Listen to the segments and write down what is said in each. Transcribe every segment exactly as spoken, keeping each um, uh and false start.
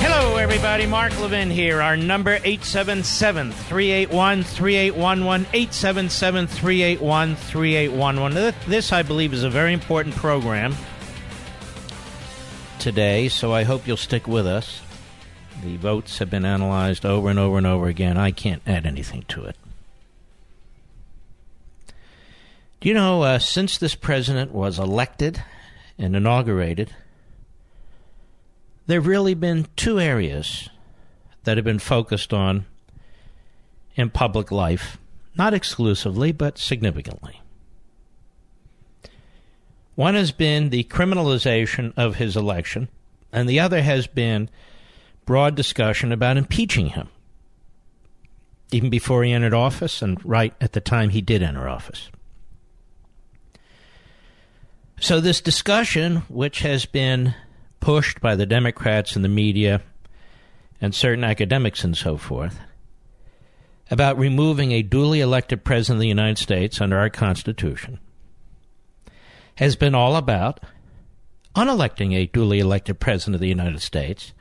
Hello, everybody. Mark Levin here. Our number, eight seven seven, three eight one, three eight one one, eight seven seven, three eight one, three eight one one. This, I believe, is a very important program today, so I hope you'll stick with us. The votes have been analyzed over and over and over again. I can't add anything to it. Do you know, uh, since this president was elected and inaugurated, there have really been two areas that have been focused on in public life, not exclusively, but significantly. One has been the criminalization of his election, and the other has been broad discussion about impeaching him, even before he entered office and right at the time he did enter office. So this discussion, which has been pushed by the Democrats and the media and certain academics and so forth, about removing a duly elected president of the United States under our Constitution, has been all about unelecting a duly elected president of the United States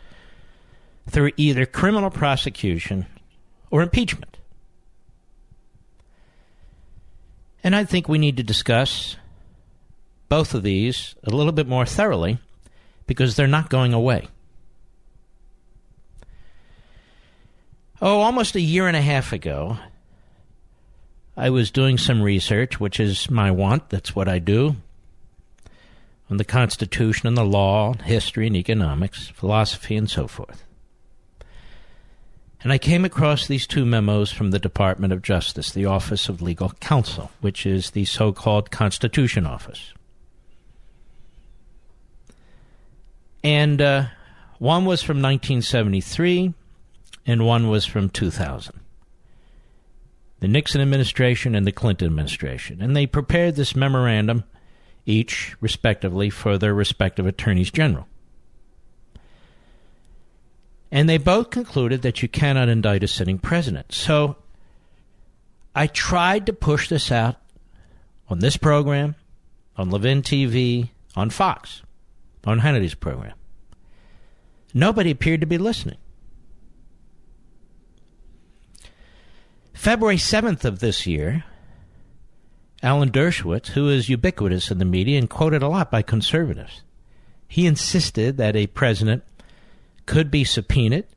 through either criminal prosecution or impeachment. And I think we need to discuss both of these a little bit more thoroughly because they're not going away. Oh, almost a year and a half ago, I was doing some research, which is my want, that's what I do, on the Constitution and the law, history and economics, philosophy and so forth. And I came across these two memos from the Department of Justice, the Office of Legal Counsel, which is the so-called Constitution Office. And uh, one was from nineteen seventy-three and one was from two thousand. The Nixon administration and the Clinton administration. And they prepared this memorandum, each respectively, for their respective attorneys general. And they both concluded that you cannot indict a sitting president. So I tried to push this out on this program, on Levin T V, on Fox, on Hannity's program. Nobody appeared to be listening. February seventh of this year, Alan Dershowitz, who is ubiquitous in the media and quoted a lot by conservatives, he insisted that a president could be subpoenaed,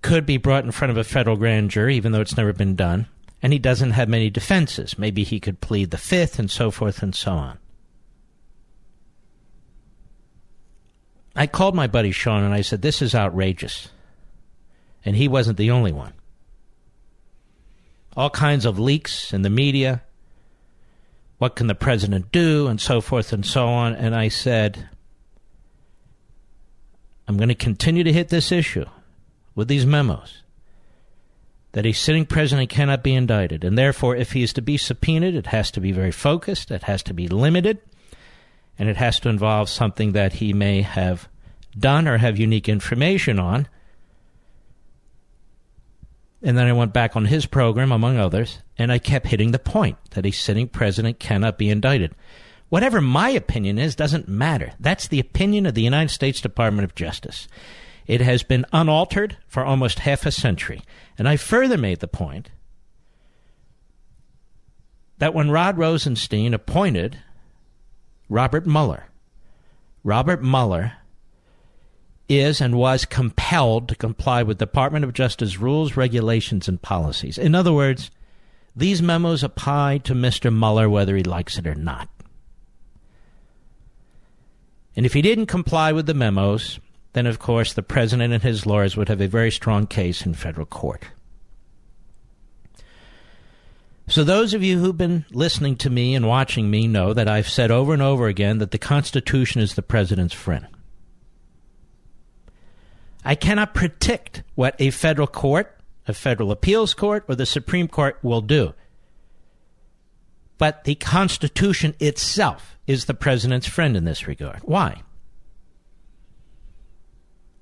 could be brought in front of a federal grand jury, even though it's never been done, and he doesn't have many defenses. Maybe he could plead the fifth and so forth and so on. I called my buddy Sean and I said, this is outrageous. And he wasn't the only one. All kinds of leaks in the media. What can the president do, and so forth and so on. And I said, I'm going to continue to hit this issue with these memos, that a sitting president cannot be indicted. And therefore, if he is to be subpoenaed, it has to be very focused, it has to be limited, and it has to involve something that he may have done or have unique information on. And then I went back on his program, among others, and I kept hitting the point that a sitting president cannot be indicted. Whatever my opinion is doesn't matter. That's the opinion of the United States Department of Justice. It has been unaltered for almost half a century. And I further made the point that when Rod Rosenstein appointed Robert Mueller, Robert Mueller is and was compelled to comply with Department of Justice rules, regulations, and policies. In other words, these memos apply to Mister Mueller whether he likes it or not. And if he didn't comply with the memos, then of course the president and his lawyers would have a very strong case in federal court. So those of you who've been listening to me and watching me know that I've said over and over again that the Constitution is the president's friend. I cannot predict what a federal court, a federal appeals court, or the Supreme Court will do. But the Constitution itself is the president's friend in this regard. Why?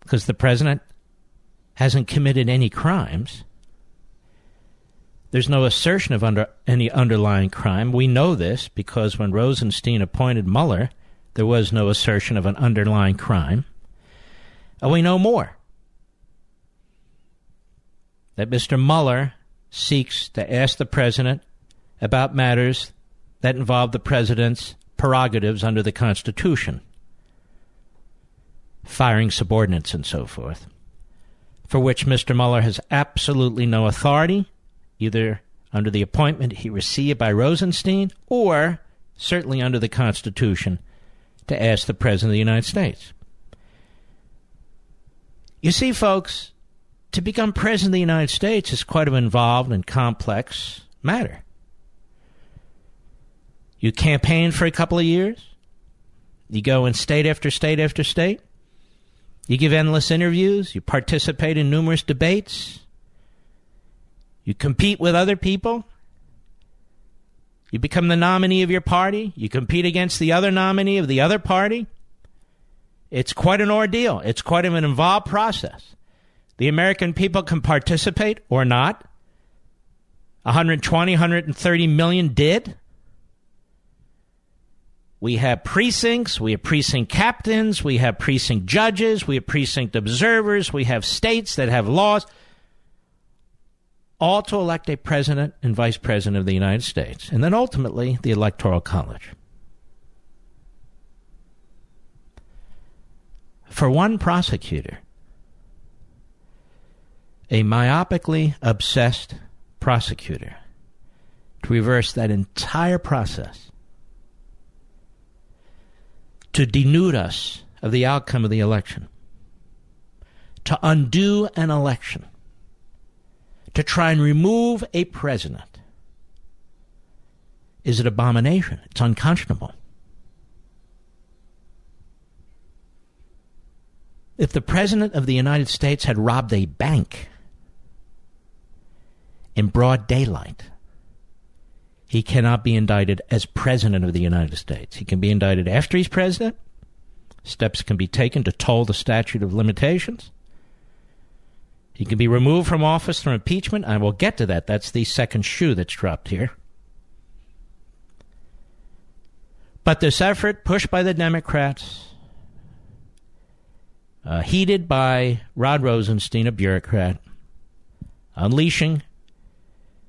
Because the president hasn't committed any crimes. There's no assertion of under, any underlying crime. We know this because when Rosenstein appointed Mueller, there was no assertion of an underlying crime. And we know more. That Mister Mueller seeks to ask the president about matters that involve the president's prerogatives under the Constitution, firing subordinates and so forth, for which Mister Mueller has absolutely no authority, either under the appointment he received by Rosenstein or certainly under the Constitution, to ask the President of the United States. You see, folks, to become President of the United States is quite an involved and complex matter. You campaign for a couple of years. You go in state after state after state. You give endless interviews. You participate in numerous debates. You compete with other people. You become the nominee of your party. You compete against the other nominee of the other party. It's quite an ordeal. It's quite an involved process. The American people can participate or not. one hundred twenty, one hundred thirty million did. We have precincts. We have precinct captains. We have precinct judges. We have precinct observers. We have states that have laws. All to elect a president and vice president of the United States, and then ultimately the Electoral College. For one prosecutor, a myopically obsessed prosecutor, to reverse that entire process, to denude us of the outcome of the election, to undo an election, to try and remove a president is an abomination. It's unconscionable. If the president of the United States had robbed a bank in broad daylight, he cannot be indicted as president of the United States. He can be indicted after he's president. Steps can be taken to toll the statute of limitations. He can be removed from office through impeachment. I will get to that. That's the second shoe that's dropped here. But this effort, pushed by the Democrats, uh, heated by Rod Rosenstein, a bureaucrat, unleashing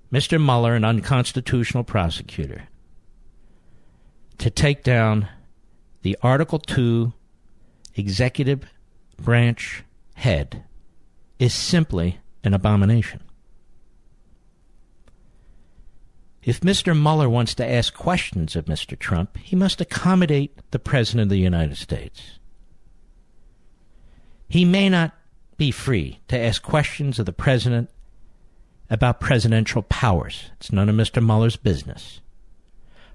Mister Mueller, an unconstitutional prosecutor, to take down the Article two executive branch head, is simply an abomination. If Mister Mueller wants to ask questions of Mister Trump, he must accommodate the President of the United States. He may not be free to ask questions of the President about presidential powers. It's none of Mister Mueller's business.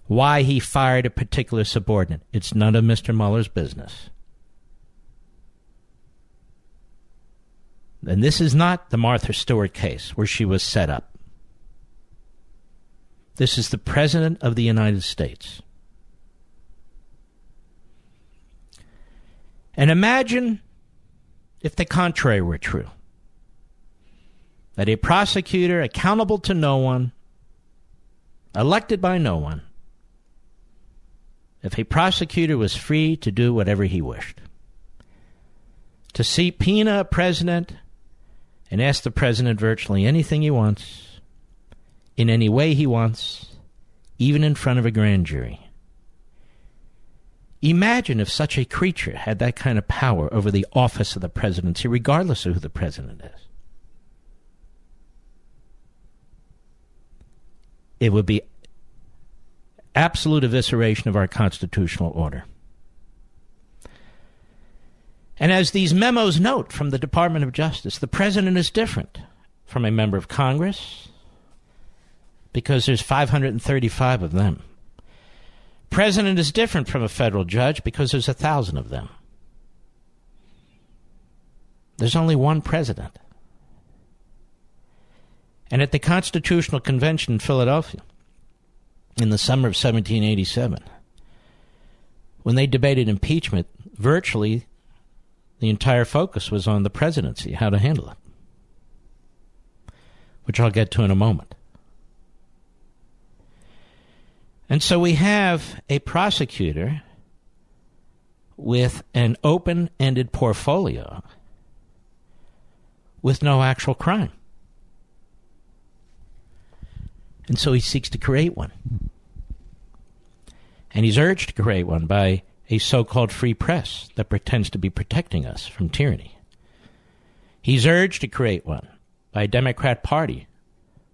Why he fired a particular subordinate, it's none of Mister Mueller's business. And this is not the Martha Stewart case where she was set up. This is the President of the United States. And imagine if the contrary were true, that a prosecutor accountable to no one, elected by no one, if a prosecutor was free to do whatever he wished, to subpoena a president and ask the president virtually anything he wants, in any way he wants, even in front of a grand jury. Imagine if such a creature had that kind of power over the office of the presidency, regardless of who the president is. It would be absolute evisceration of our constitutional order. And as these memos note from the Department of Justice, the president is different from a member of Congress because there's five hundred thirty-five of them. President is different from a federal judge because there's one thousand of them. There's only one president. And at the Constitutional Convention in Philadelphia, in the summer of seventeen eighty-seven. When they debated impeachment, virtually the entire focus was on the presidency, how to handle it, which I'll get to in a moment. And so we have a prosecutor with an open-ended portfolio with no actual crime. And so he seeks to create one. And he's urged to create one by a so-called free press that pretends to be protecting us from tyranny. He's urged to create one by a Democrat Party,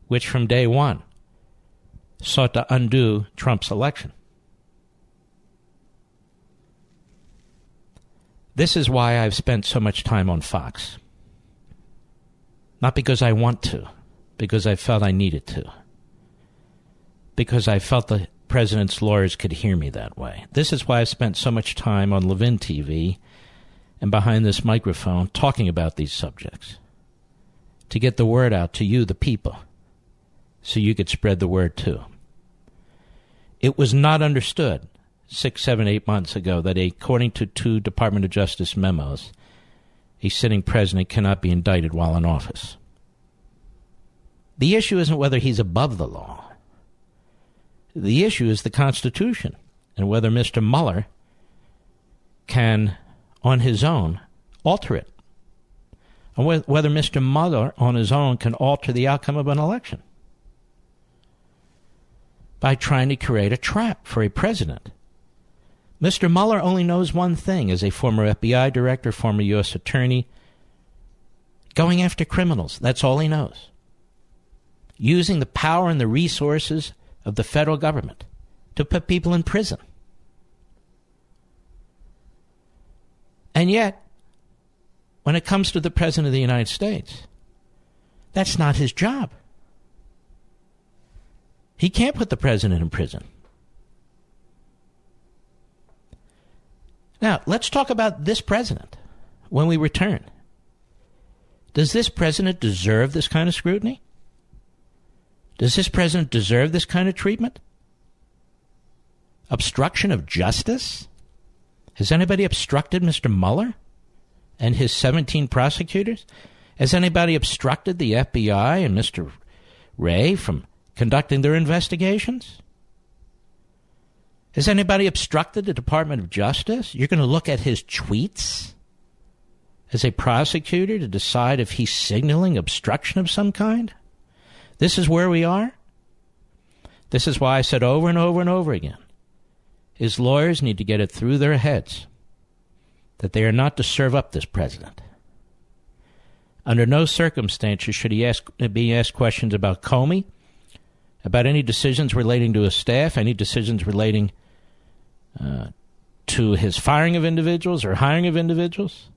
which from day one sought to undo Trump's election. This is why I've spent so much time on Fox. Not because I want to, because I felt I needed to. Because I felt the president's lawyers could hear me that way. This is why I spent so much time on Levin T V and behind this microphone talking about these subjects. To get the word out to you, the people, so you could spread the word too. It was not understood six, seven, eight months ago that according to two Department of Justice memos, a sitting president cannot be indicted while in office. The issue isn't whether he's above the law. The issue is the Constitution and whether Mister Mueller can, on his own, alter it. And whether Mister Mueller, on his own, can alter the outcome of an election by trying to create a trap for a president. Mister Mueller only knows one thing as a former F B I director, former U S attorney, going after criminals. That's all he knows. Using the power and the resources of the federal government to put people in prison. And yet, when it comes to the President of the United States, that's not his job. He can't put the President in prison. Now, let's talk about this President when we return. Does this President deserve this kind of scrutiny? Does this president deserve this kind of treatment? Obstruction of justice? Has anybody obstructed Mister Mueller and his seventeen prosecutors? Has anybody obstructed the F B I and Mister Wray from conducting their investigations? Has anybody obstructed the Department of Justice? You're going to look at his tweets as a prosecutor to decide if he's signaling obstruction of some kind? This is where we are. This is why I said over and over and over again, his lawyers need to get it through their heads that they are not to serve up this president. Under no circumstances should he ask, be asked questions about Comey, about any decisions relating to his staff, any decisions relating uh, to his firing of individuals or hiring of individuals,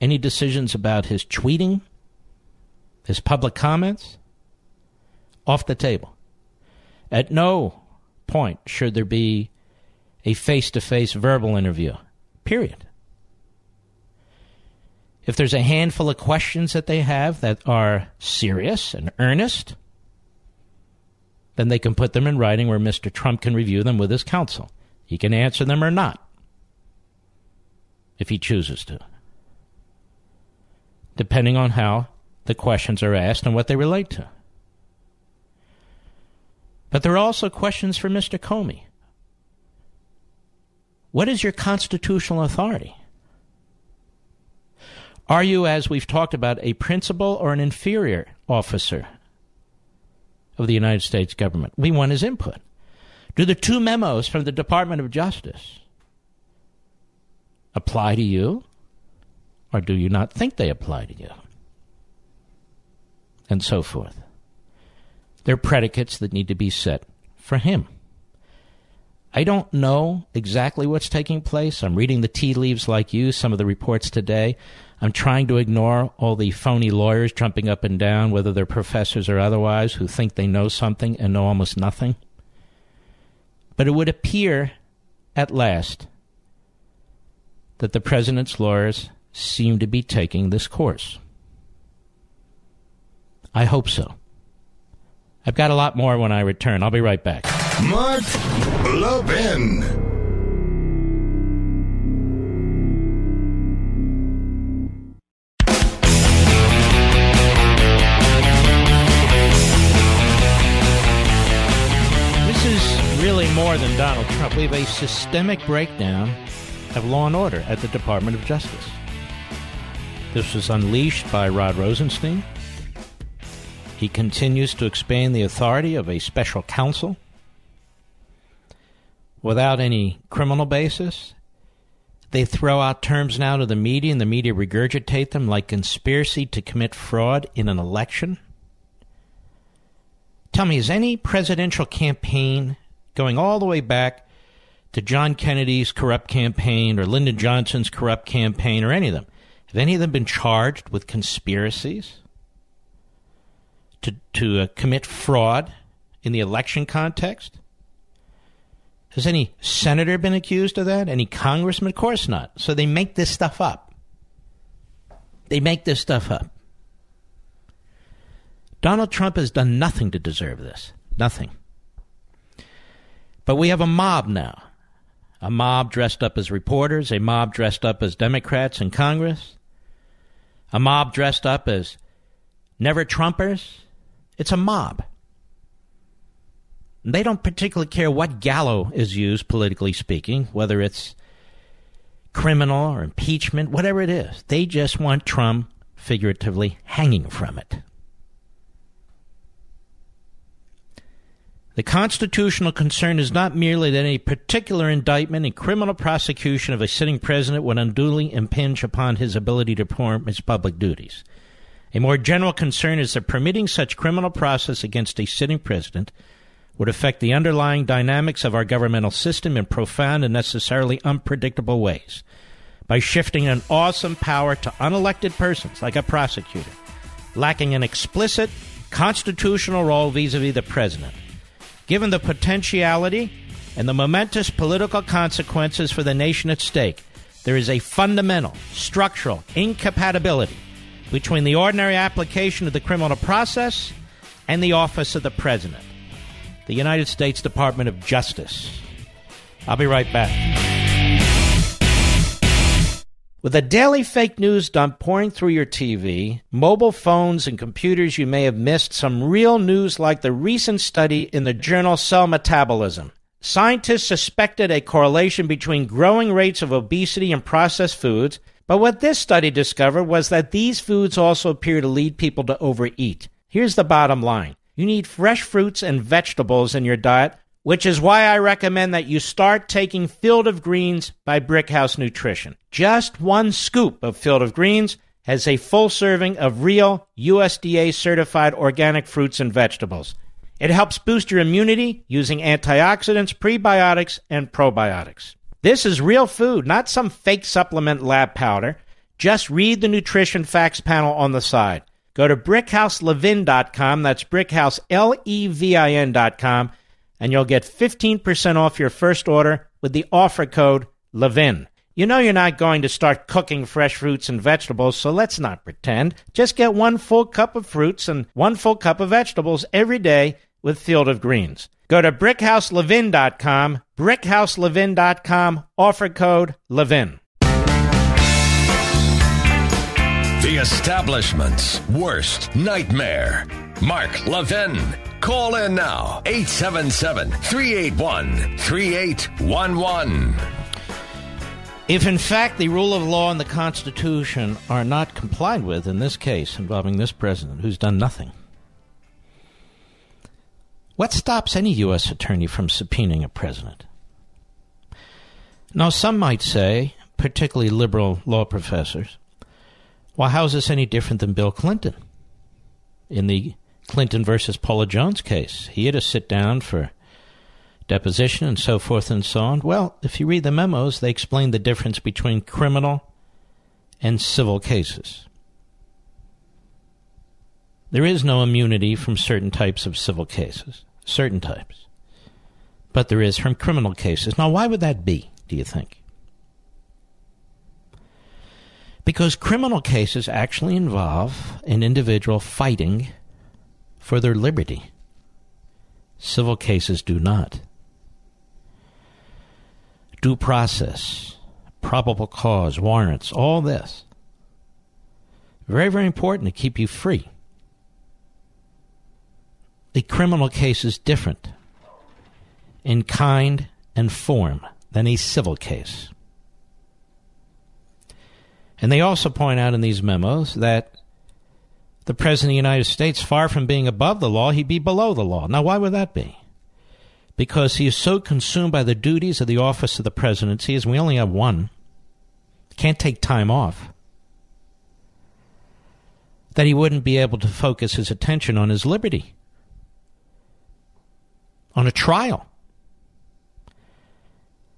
any decisions about his tweeting, his public comments. Off the table. At no point should there be a face-to-face verbal interview, period. If there's a handful of questions that they have that are serious and earnest, then they can put them in writing where Mister Trump can review them with his counsel. He can answer them or not, if he chooses to, depending on how the questions are asked and what they relate to. But there are also questions for Mister Comey. What is your constitutional authority? Are you, as we've talked about, a principal or an inferior officer of the United States government? We want his input. Do the two memos from the Department of Justice apply to you, or do you not think they apply to you? And so forth. They're predicates that need to be set for him. I don't know exactly what's taking place. I'm reading the tea leaves like you, some of the reports today. I'm trying to ignore all the phony lawyers jumping up and down, whether they're professors or otherwise, who think they know something and know almost nothing. But it would appear at last that the president's lawyers seem to be taking this course. I hope so. I've got a lot more when I return. I'll be right back. Mark Levin. More than Donald Trump, we have a systemic breakdown of law and order at the Department of Justice. This was unleashed by Rod Rosenstein. He continues to expand the authority of a special counsel without any criminal basis. They throw out terms now to the media, and the media regurgitate them like conspiracy to commit fraud in an election. Tell me, is any presidential campaign going all the way back to John Kennedy's corrupt campaign or Lyndon Johnson's corrupt campaign or any of them, have any of them been charged with conspiracies to, to uh, commit fraud in the election context? Has any senator been accused of that? Any congressman? Of course not. So they make this stuff up. They make this stuff up. Donald Trump has done nothing to deserve this. Nothing. But we have a mob now, a mob dressed up as reporters, a mob dressed up as Democrats in Congress, a mob dressed up as never-Trumpers. It's a mob. They don't particularly care what gallows is used, politically speaking, whether it's criminal or impeachment, whatever it is. They just want Trump figuratively hanging from it. The constitutional concern is not merely that any particular indictment and criminal prosecution of a sitting president would unduly impinge upon his ability to perform his public duties. A more general concern is that permitting such criminal process against a sitting president would affect the underlying dynamics of our governmental system in profound and necessarily unpredictable ways by shifting an awesome power to unelected persons like a prosecutor, lacking an explicit constitutional role vis-a-vis the president. Given the potentiality and the momentous political consequences for the nation at stake, there is a fundamental, structural incompatibility between the ordinary application of the criminal process and the office of the president. The United States Department of Justice. I'll be right back. With a daily fake news dump pouring through your T V, mobile phones, and computers, you may have missed some real news like the recent study in the journal Cell Metabolism. Scientists suspected a correlation between growing rates of obesity and processed foods, but what this study discovered was that these foods also appear to lead people to overeat. Here's the bottom line. You need fresh fruits and vegetables in your diet, which is why I recommend that you start taking Field of Greens by BrickHouse Nutrition. Just one scoop of Field of Greens has a full serving of real U S D A-certified organic fruits and vegetables. It helps boost your immunity using antioxidants, prebiotics, and probiotics. This is real food, not some fake supplement lab powder. Just read the nutrition facts panel on the side. Go to brick house levin dot com, that's brickhouse, L E V I N dot com, and you'll get fifteen percent off your first order with the offer code LEVIN. You know you're not going to start cooking fresh fruits and vegetables, so let's not pretend. Just get one full cup of fruits and one full cup of vegetables every day with Field of Greens. Go to brick house levin dot com, brick house levin dot com, offer code LEVIN. The establishment's worst nightmare. Mark Levin. Call in now, eight seven seven, three eight one, three eight one one. If, in fact, the rule of law and the Constitution are not complied with in this case involving this president who's done nothing, what stops any U S attorney from subpoenaing a president? Now, some might say, particularly liberal law professors, well, how is this any different than Bill Clinton in the Clinton versus Paula Jones case? He had to sit down for deposition and so forth and so on. Well, if you read the memos, they explain the difference between criminal and civil cases. There is no immunity from certain types of civil cases, certain types. But there is from criminal cases. Now, why would that be, do you think? Because criminal cases actually involve an individual fighting for their liberty. Civil cases do not. Due process, probable cause, warrants, all this. Very, very important to keep you free. The criminal case is different in kind and form than a civil case. And they also point out in these memos that the President of the United States, far from being above the law, he'd be below the law. Now, why would that be? Because he is so consumed by the duties of the office of the presidency, as we only have one, can't take time off, that he wouldn't be able to focus his attention on his liberty, on a trial.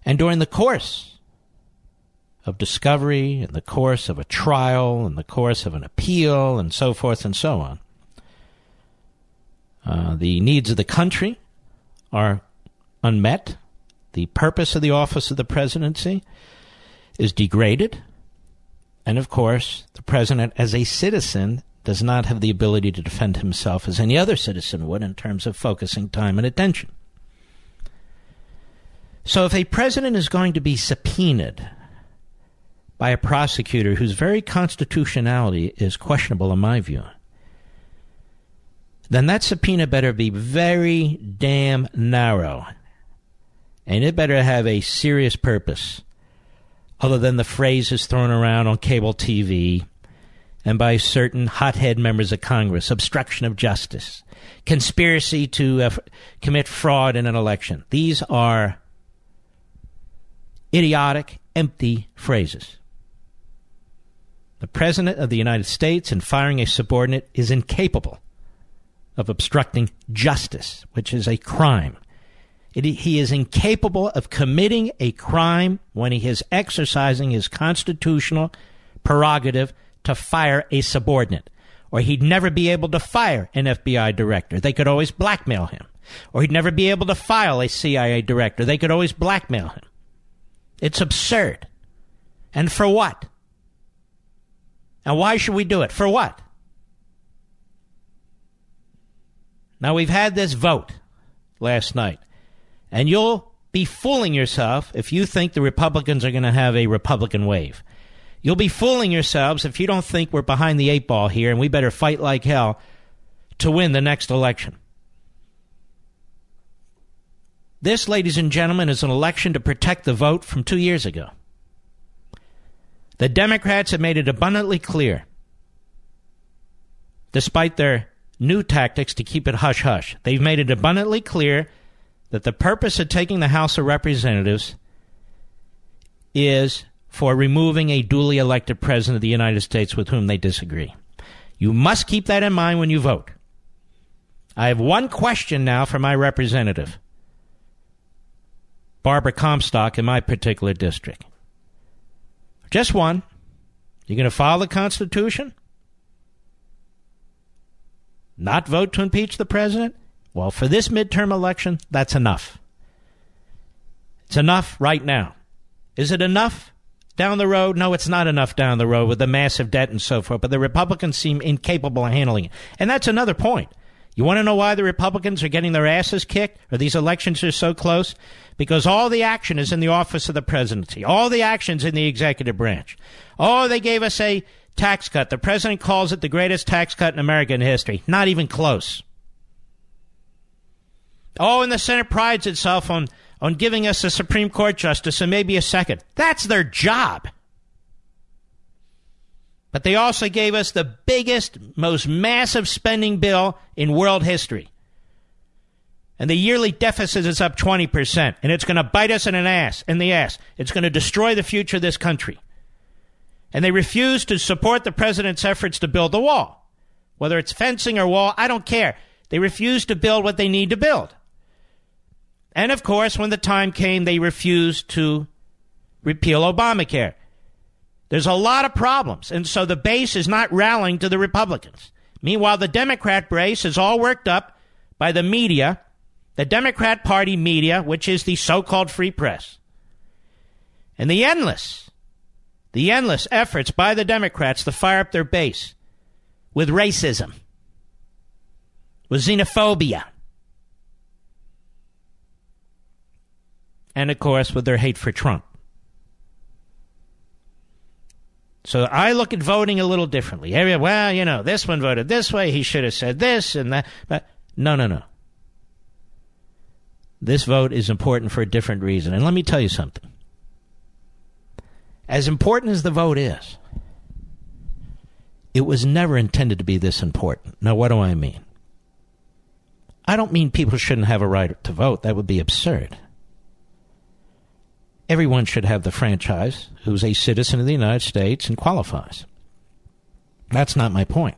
And during the course of discovery, in the course of a trial, in the course of an appeal, and so forth and so on, uh, the needs of the country are unmet. The purpose of the office of the presidency is degraded. And, of course, the president as a citizen does not have the ability to defend himself as any other citizen would in terms of focusing time and attention. So if a president is going to be subpoenaed by a prosecutor whose very constitutionality is questionable in my view, then that subpoena better be very damn narrow. And it better have a serious purpose other than the phrases thrown around on cable T V and by certain hothead members of Congress, obstruction of justice, conspiracy to uh, f- commit fraud in an election. These are idiotic, empty phrases. The President of the United States, in firing a subordinate, is incapable of obstructing justice, which is a crime. It, he is incapable of committing a crime when he is exercising his constitutional prerogative to fire a subordinate, or he'd never be able to fire an F B I director. They could always blackmail him. Or he'd never be able to fire a C I A director. They could always blackmail him. It's absurd. And for what? And why should we do it? For what? Now, we've had this vote last night, and you'll be fooling yourself if you think the Republicans are going to have a Republican wave. You'll be fooling yourselves if you don't think we're behind the eight ball here and we better fight like hell to win the next election. This, ladies and gentlemen, is an election to protect the vote from two years ago. The Democrats have made it abundantly clear, despite their new tactics to keep it hush-hush, they've made it abundantly clear that the purpose of taking the House of Representatives is for removing a duly elected president of the United States with whom they disagree. You must keep that in mind when you vote. I have one question now for my representative, Barbara Comstock, in my particular district. Just one. You're going to follow the Constitution? Not vote to impeach the president? Well, for this midterm election, that's enough. It's enough right now. Is it enough down the road? No, it's not enough down the road with the massive debt and so forth, but the Republicans seem incapable of handling it. And that's another point. You want to know why the Republicans are getting their asses kicked, or these elections are so close? Because all the action is in the office of the presidency. All the action's in the executive branch. Oh, they gave us a tax cut. The president calls it the greatest tax cut in American history. Not even close. Oh, and the Senate prides itself on, on giving us a Supreme Court justice and maybe a second. That's their job. But they also gave us the biggest, most massive spending bill in world history. And the yearly deficit is up twenty percent. And it's going to bite us in an ass, in the ass. It's going to destroy the future of this country. And they refuse to support the president's efforts to build the wall. Whether it's fencing or wall, I don't care. They refuse to build what they need to build. And, of course, when the time came, they refused to repeal Obamacare. There's a lot of problems, and so the base is not rallying to the Republicans. Meanwhile, the Democrat base is all worked up by the media, the Democrat Party media, which is the so-called free press. And the endless, the endless efforts by the Democrats to fire up their base with racism, with xenophobia, and, of course, with their hate for Trump. So I look at voting a little differently. Well, you know, this one voted this way. He should have said this and that. But no, no, no. This vote is important for a different reason. And let me tell you something. As important as the vote is, it was never intended to be this important. Now, what do I mean? I don't mean people shouldn't have a right to vote. That would be absurd. Everyone should have the franchise who's a citizen of the United States and qualifies. That's not my point.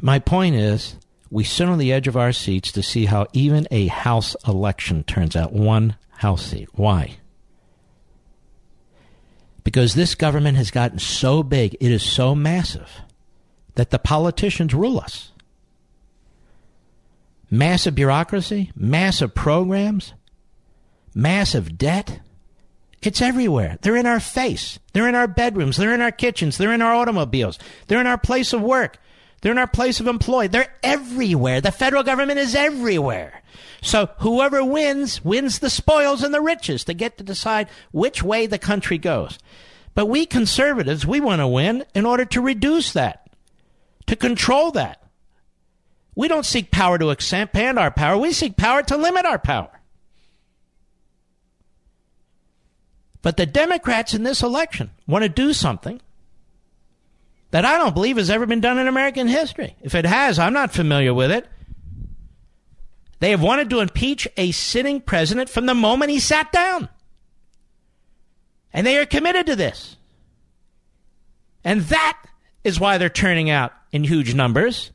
My point is we sit on the edge of our seats to see how even a House election turns out. One House seat. Why? Because this government has gotten so big, it is so massive, that the politicians rule us. Massive bureaucracy, massive programs, massive debt. It's everywhere. They're in our face. They're in our bedrooms. They're in our kitchens. They're in our automobiles. They're in our place of work. They're in our place of employ. They're everywhere. The federal government is everywhere. So whoever wins, wins the spoils and the riches. They get to decide which way the country goes. But we conservatives, we want to win in order to reduce that, to control that. We don't seek power to expand our power. We seek power to limit our power. But the Democrats in this election want to do something that I don't believe has ever been done in American history. If it has, I'm not familiar with it. They have wanted to impeach a sitting president from the moment he sat down. And they are committed to this. And that is why they're turning out in huge numbers.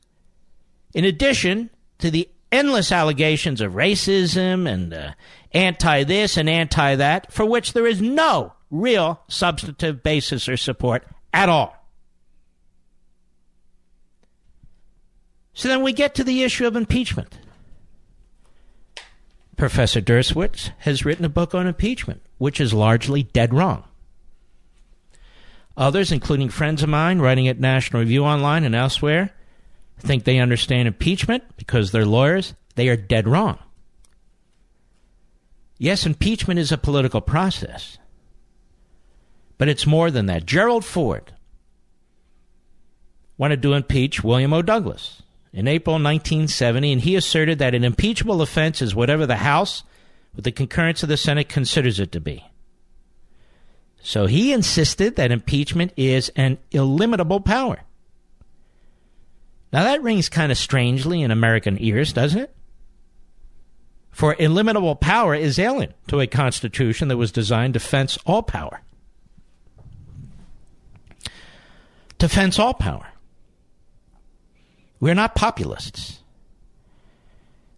In addition to the endless allegations of racism and uh, anti-this and anti-that, for which there is no real substantive basis or support at all. So then we get to the issue of impeachment. Professor Dershowitz has written a book on impeachment, which is largely dead wrong. Others, including friends of mine, writing at National Review Online and elsewhere, think they understand impeachment because they're lawyers. They are dead wrong. Yes, impeachment is a political process, but it's more than that. Gerald Ford wanted to impeach William O. Douglas in April nineteen seventy, and he asserted that an impeachable offense is whatever the House, with the concurrence of the Senate, considers it to be. So he insisted that impeachment is an illimitable power. Now that rings kind of strangely in American ears, doesn't it? For illimitable power is alien to a constitution that was designed to fence all power. To fence all power. We're not populists.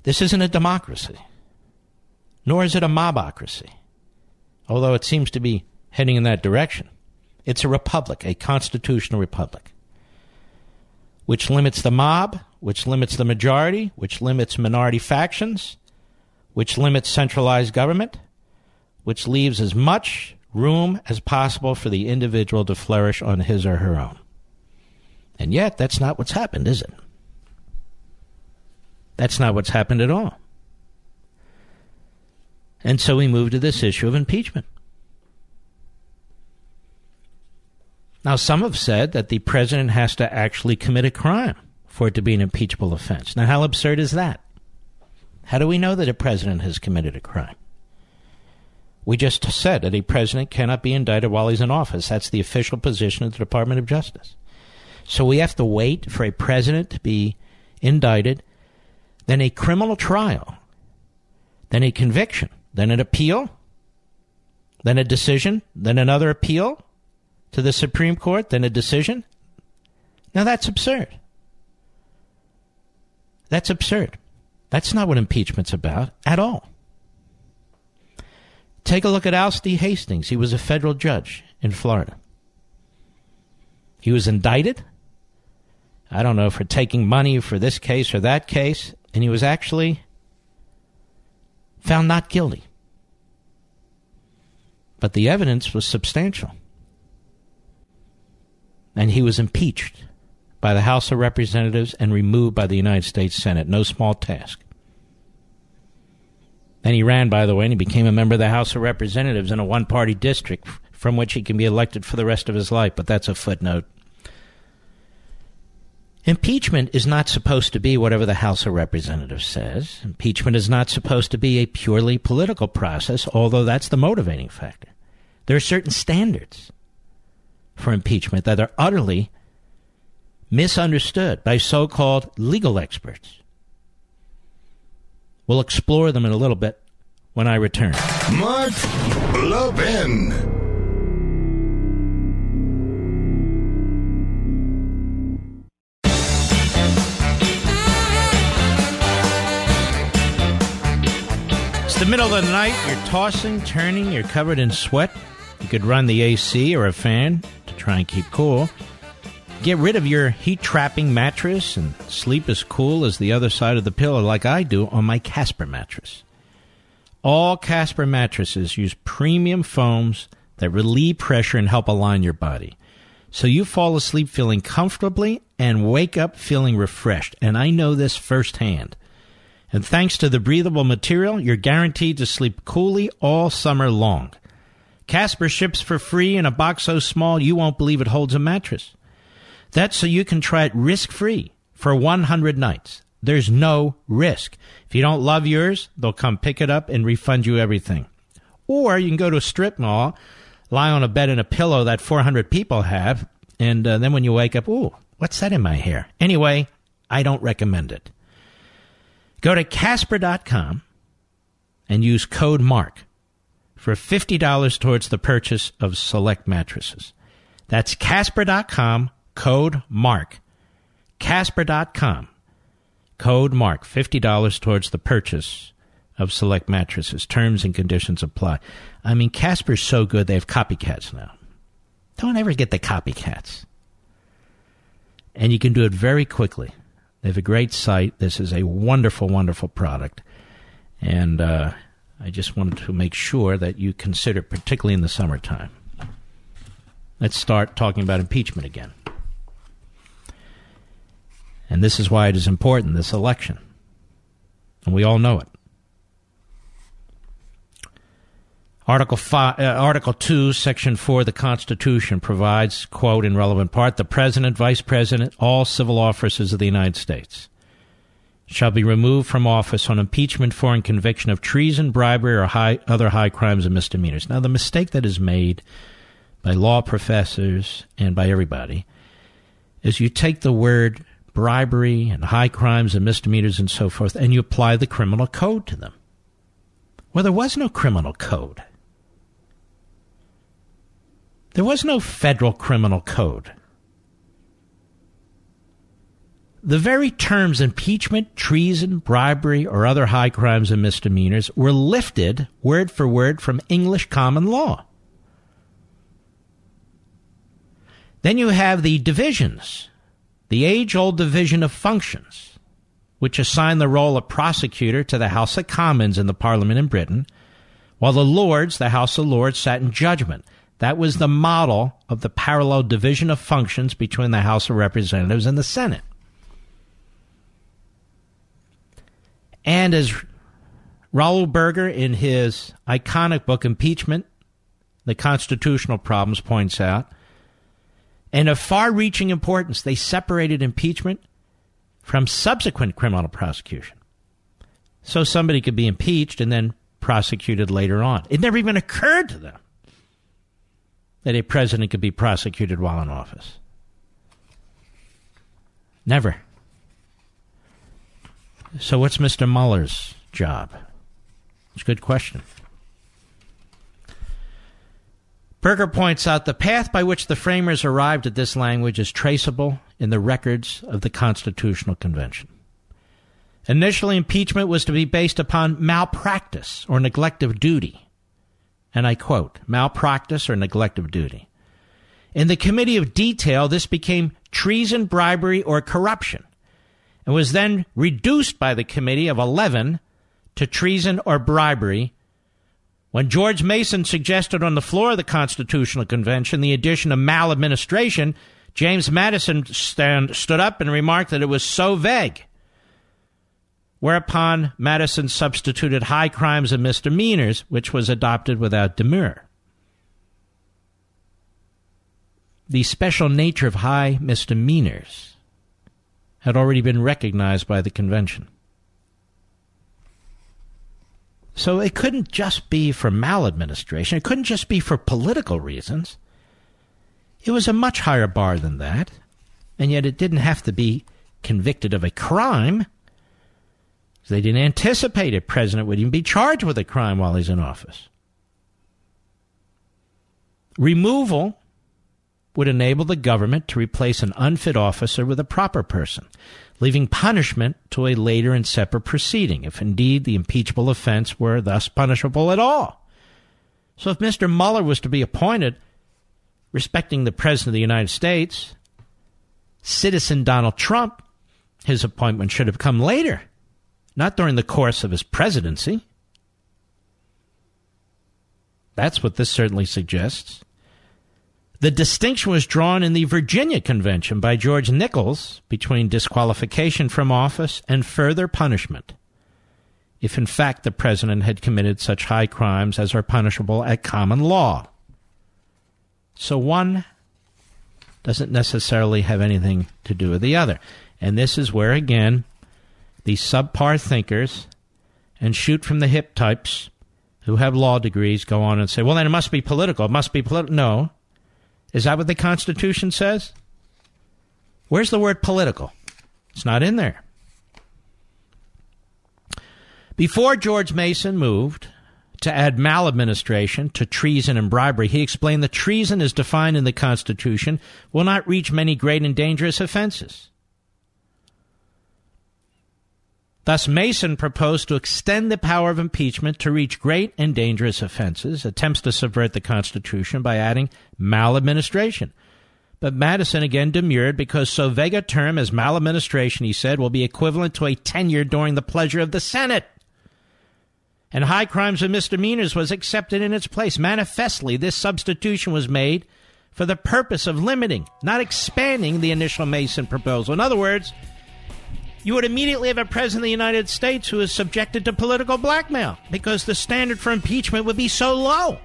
This isn't a democracy, nor is it a mobocracy, although it seems to be heading in that direction. It's a republic, a constitutional republic, which limits the mob, which limits the majority, which limits minority factions, which limits centralized government, which leaves as much room as possible for the individual to flourish on his or her own. And yet, that's not what's happened, is it? That's not what's happened at all. And so we move to this issue of impeachment. Now, some have said that the president has to actually commit a crime for it to be an impeachable offense. Now, how absurd is that? How do we know that a president has committed a crime? We just said that a president cannot be indicted while he's in office. That's the official position of the Department of Justice. So we have to wait for a president to be indicted, then a criminal trial, then a conviction, then an appeal, then a decision, then another appeal to the Supreme Court, then a decision. Now that's absurd. That's absurd. That's not what impeachment's about at all. Take a look at Alcee Hastings. He was a federal judge in Florida. He was indicted. I don't know, for taking money for this case or that case, and he was actually found not guilty. But the evidence was substantial. And he was impeached by the House of Representatives and removed by the United States Senate. No small task. And he ran, by the way, and he became a member of the House of Representatives in a one-party district from which he can be elected for the rest of his life, but that's a footnote. Impeachment is not supposed to be whatever the House of Representatives says. Impeachment is not supposed to be a purely political process, although that's the motivating factor. There are certain standards for impeachment that are utterly misunderstood by so-called legal experts. We'll explore them in a little bit when I return. Mark Levin. It's the middle of the night. You're tossing, turning, you're covered in sweat. You could run the A C or a fan to try and keep cool. Get rid of your heat-trapping mattress and sleep as cool as the other side of the pillow like I do on my Casper mattress. All Casper mattresses use premium foams that relieve pressure and help align your body. So you fall asleep feeling comfortably and wake up feeling refreshed. And I know this firsthand. And thanks to the breathable material, you're guaranteed to sleep coolly all summer long. Casper ships for free in a box so small you won't believe it holds a mattress. That's so you can try it risk-free for one hundred nights. There's no risk. If you don't love yours, they'll come pick it up and refund you everything. Or you can go to a strip mall, lie on a bed and a pillow that four hundred people have, and uh, then when you wake up, ooh, what's that in my hair? Anyway, I don't recommend it. Go to Casper dot com and use code MARK for fifty dollars towards the purchase of select mattresses. That's Casper dot com. Code MARK. Casper dot com. Code MARK. fifty dollars towards the purchase of select mattresses. Terms and conditions apply. I mean, Casper's so good they have copycats now. Don't ever get the copycats. And you can do it very quickly. They have a great site. This is a wonderful, wonderful product. And uh, I just wanted to make sure that you consider it, particularly in the summertime. Let's start talking about impeachment again. And this is why it is important, this election. And we all know it. Article five, uh, Article two, Section four of the Constitution provides, quote, in relevant part, the President, Vice President, all civil officers of the United States shall be removed from office on impeachment for and conviction of treason, bribery, or high, other high crimes and misdemeanors. Now, the mistake that is made by law professors and by everybody is you take the word bribery and high crimes and misdemeanors and so forth, and you apply the criminal code to them. Well, there was no criminal code. There was no federal criminal code. The very terms impeachment, treason, bribery, or other high crimes and misdemeanors were lifted word for word from English common law. Then you have the divisions. The age-old division of functions, which assigned the role of prosecutor to the House of Commons in the Parliament in Britain, while the Lords, the House of Lords, sat in judgment. That was the model of the parallel division of functions between the House of Representatives and the Senate. And as Raoul Berger in his iconic book, Impeachment, The Constitutional Problems, points out, and of far-reaching importance, they separated impeachment from subsequent criminal prosecution. So somebody could be impeached and then prosecuted later on. It never even occurred to them that a president could be prosecuted while in office. Never. So what's Mister Mueller's job? It's a good question. Berger points out the path by which the framers arrived at this language is traceable in the records of the Constitutional Convention. Initially, impeachment was to be based upon malpractice or neglect of duty. And I quote, malpractice or neglect of duty. In the Committee of Detail, this became treason, bribery, or corruption, and was then reduced by the Committee of Eleven to treason or bribery, when George Mason suggested on the floor of the Constitutional Convention the addition of maladministration, James Madison stand, stood up and remarked that it was so vague whereupon Madison substituted high crimes and misdemeanors, which was adopted without demur. The special nature of high misdemeanors had already been recognized by the convention. So it couldn't just be for maladministration. It couldn't just be for political reasons. It was a much higher bar than that, and yet it didn't have to be convicted of a crime. They didn't anticipate a president would even be charged with a crime while he's in office. Removal would enable the government to replace an unfit officer with a proper person, leaving punishment to a later and separate proceeding, if indeed the impeachable offense were thus punishable at all. So if Mister Mueller was to be appointed respecting the President of the United States, citizen Donald Trump, his appointment should have come later, not during the course of his presidency. That's what this certainly suggests. The distinction was drawn in the Virginia Convention by George Nichols between disqualification from office and further punishment, if in fact the president had committed such high crimes as are punishable at common law. So one doesn't necessarily have anything to do with the other. And this is where, again, these subpar thinkers and shoot-from-the-hip types who have law degrees go on and say, well, then it must be political. It must be political. No. Is that what the Constitution says? Where's the word political? It's not in there. Before George Mason moved to add maladministration to treason and bribery, he explained that treason as defined in the Constitution will not reach many great and dangerous offenses. Thus, Mason proposed to extend the power of impeachment to reach great and dangerous offenses, attempts to subvert the Constitution by adding maladministration. But Madison again demurred because so vague a term as maladministration, he said, will be equivalent to a tenure during the pleasure of the Senate. And high crimes and misdemeanors was accepted in its place. Manifestly, this substitution was made for the purpose of limiting, not expanding, the initial Mason proposal. In other words, you would immediately have a president of the United States who is subjected to political blackmail because the standard for impeachment would be so low.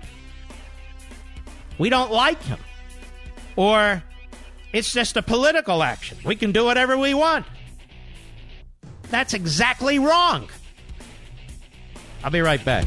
We don't like him. Or it's just a political action. We can do whatever we want. That's exactly wrong. I'll be right back.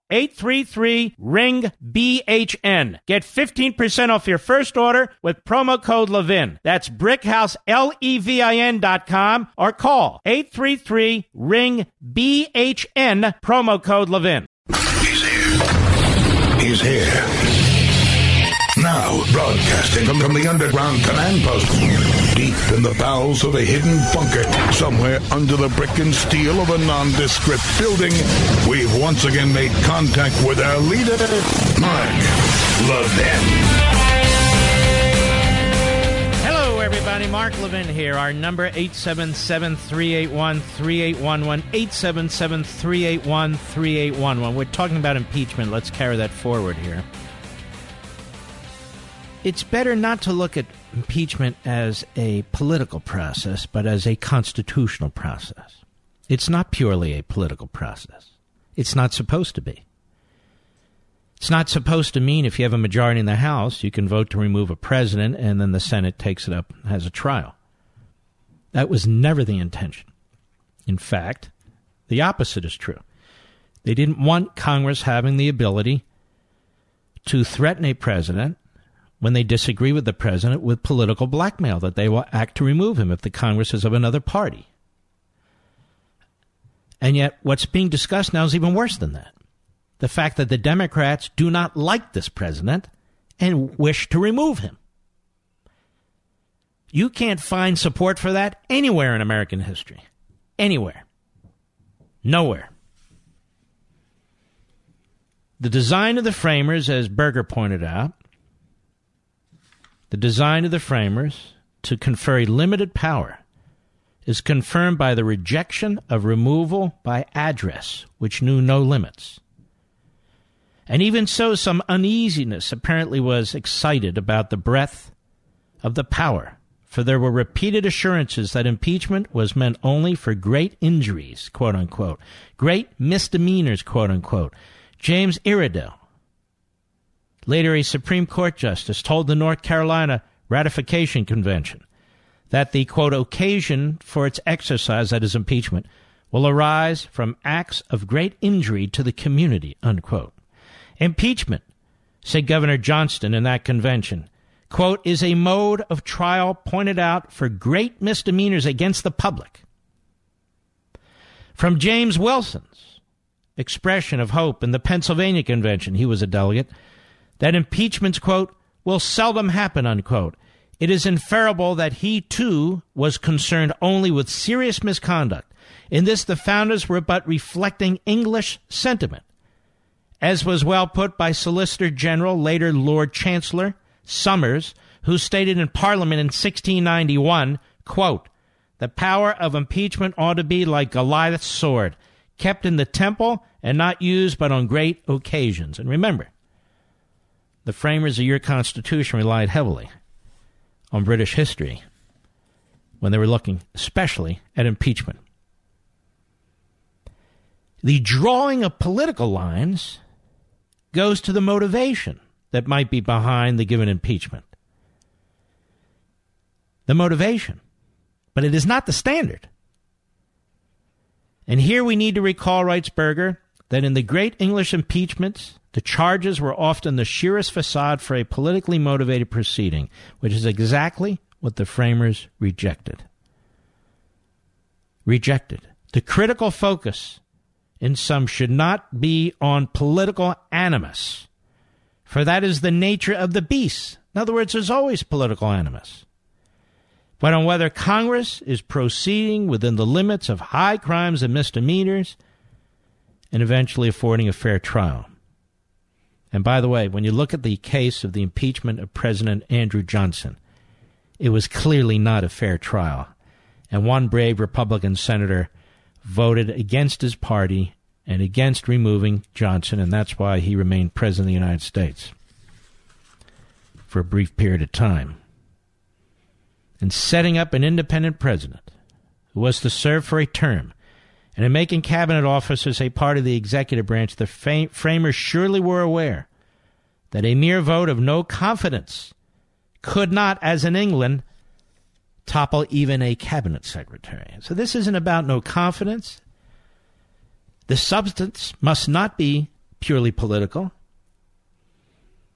eight three three ring B H N. Get fifteen percent off your first order with promo code Levin. That's BrickHouse, L E V I N dot com, or call eight three three ring B H N, promo code Levin. He's here. He's here. Now broadcasting from the underground command post, deep in the bowels of a hidden bunker, somewhere under the brick and steel of a nondescript building, we've once again made contact with our leader, Mark Levin. Hello, everybody. Mark Levin here. Our number, eight seven seven, three eight one, three eight one one, eight seven seven, three eight one, three eight one one. We're talking about impeachment. Let's carry that forward here. It's better not to look at impeachment as a political process, but as a constitutional process. It's not purely a political process. It's not supposed to be. It's not supposed to mean if you have a majority in the House, you can vote to remove a president, and then the Senate takes it up and has a trial. That was never the intention. In fact, the opposite is true. They didn't want Congress having the ability to threaten a president when they disagree with the president with political blackmail, that they will act to remove him if the Congress is of another party. And yet what's being discussed now is even worse than that. The fact that the Democrats do not like this president and wish to remove him. You can't find support for that anywhere in American history. Anywhere. Nowhere. The design of the framers, as Berger pointed out, the design of the framers to confer a limited power is confirmed by the rejection of removal by Andres, which knew no limits. And even so, some uneasiness apparently was excited about the breadth of the power, for there were repeated assurances that impeachment was meant only for great injuries, quote unquote, great misdemeanors, quote unquote. James Iredell, later a Supreme Court justice, told the North Carolina Ratification Convention that the, quote, occasion for its exercise, that is impeachment, will arise from acts of great injury to the community, unquote. Impeachment, said Governor Johnston in that convention, quote, is a mode of trial pointed out for great misdemeanors against the public. From James Wilson's expression of hope in the Pennsylvania Convention, he was a delegate, that impeachments, quote, will seldom happen, unquote. It is inferable that he, too, was concerned only with serious misconduct. In this, the founders were but reflecting English sentiment, as was well put by Solicitor General, later Lord Chancellor, Somers, who stated in Parliament in sixteen ninety-one, quote, the power of impeachment ought to be like Goliath's sword, kept in the temple and not used but on great occasions. And remember, the framers of your Constitution relied heavily on British history when they were looking especially at impeachment. The drawing of political lines goes to the motivation that might be behind the given impeachment. The motivation. But it is not the standard. And here we need to recall, writes Berger, that in the great English impeachments, the charges were often the sheerest facade for a politically motivated proceeding, which is exactly what the framers rejected. Rejected. The critical focus, in some, should not be on political animus, for that is the nature of the beast. In other words, there's always political animus. But on whether Congress is proceeding within the limits of high crimes and misdemeanors and eventually affording a fair trial. And by the way, when you look at the case of the impeachment of President Andrew Johnson, it was clearly not a fair trial. And one brave Republican senator voted against his party and against removing Johnson, and that's why he remained president of the United States for a brief period of time. And setting up an independent president who was to serve for a term, and in making cabinet officers a part of the executive branch, the fam- framers surely were aware that a mere vote of no confidence could not, as in England, topple even a cabinet secretary. So this isn't about no confidence. The substance must not be purely political.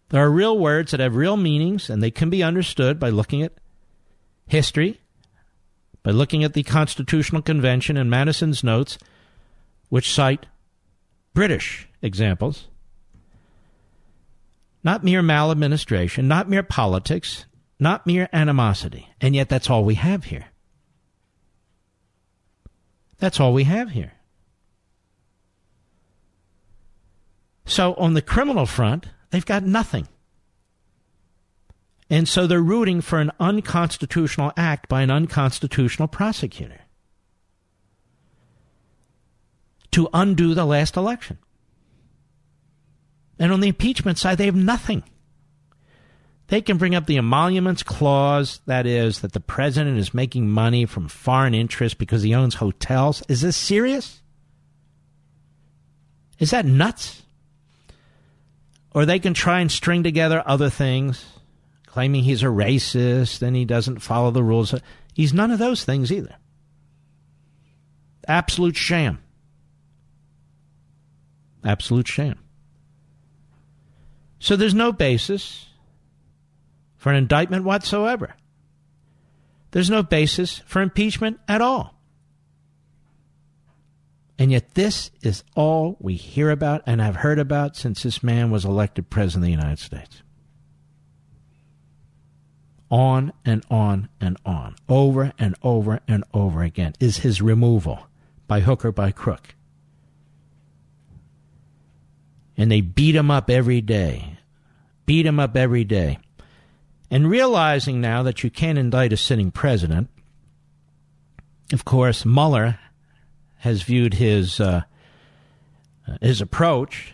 There are real words that have real meanings, and they can be understood by looking at history, by looking at the Constitutional Convention and Madison's notes, which cite British examples. Not mere maladministration, not mere politics, not mere animosity. And yet that's all we have here. That's all we have here. So on the criminal front, they've got nothing. And so they're rooting for an unconstitutional act by an unconstitutional prosecutor to undo the last election. And on the impeachment side, they have nothing. They can bring up the emoluments clause, that is, that the president is making money from foreign interests because he owns hotels. Is this serious? Is that nuts? Or they can try and string together other things, claiming he's a racist and he doesn't follow the rules. He's none of those things either. Absolute sham. Absolute sham. So there's no basis for an indictment whatsoever. There's no basis for impeachment at all. And yet this is all we hear about and have heard about since this man was elected president of the United States. On and on and on, over and over and over again, is his removal by hook or by crook. And they beat him up every day, beat him up every day. And realizing now that you can't indict a sitting president, of course, Mueller has viewed his uh, his approach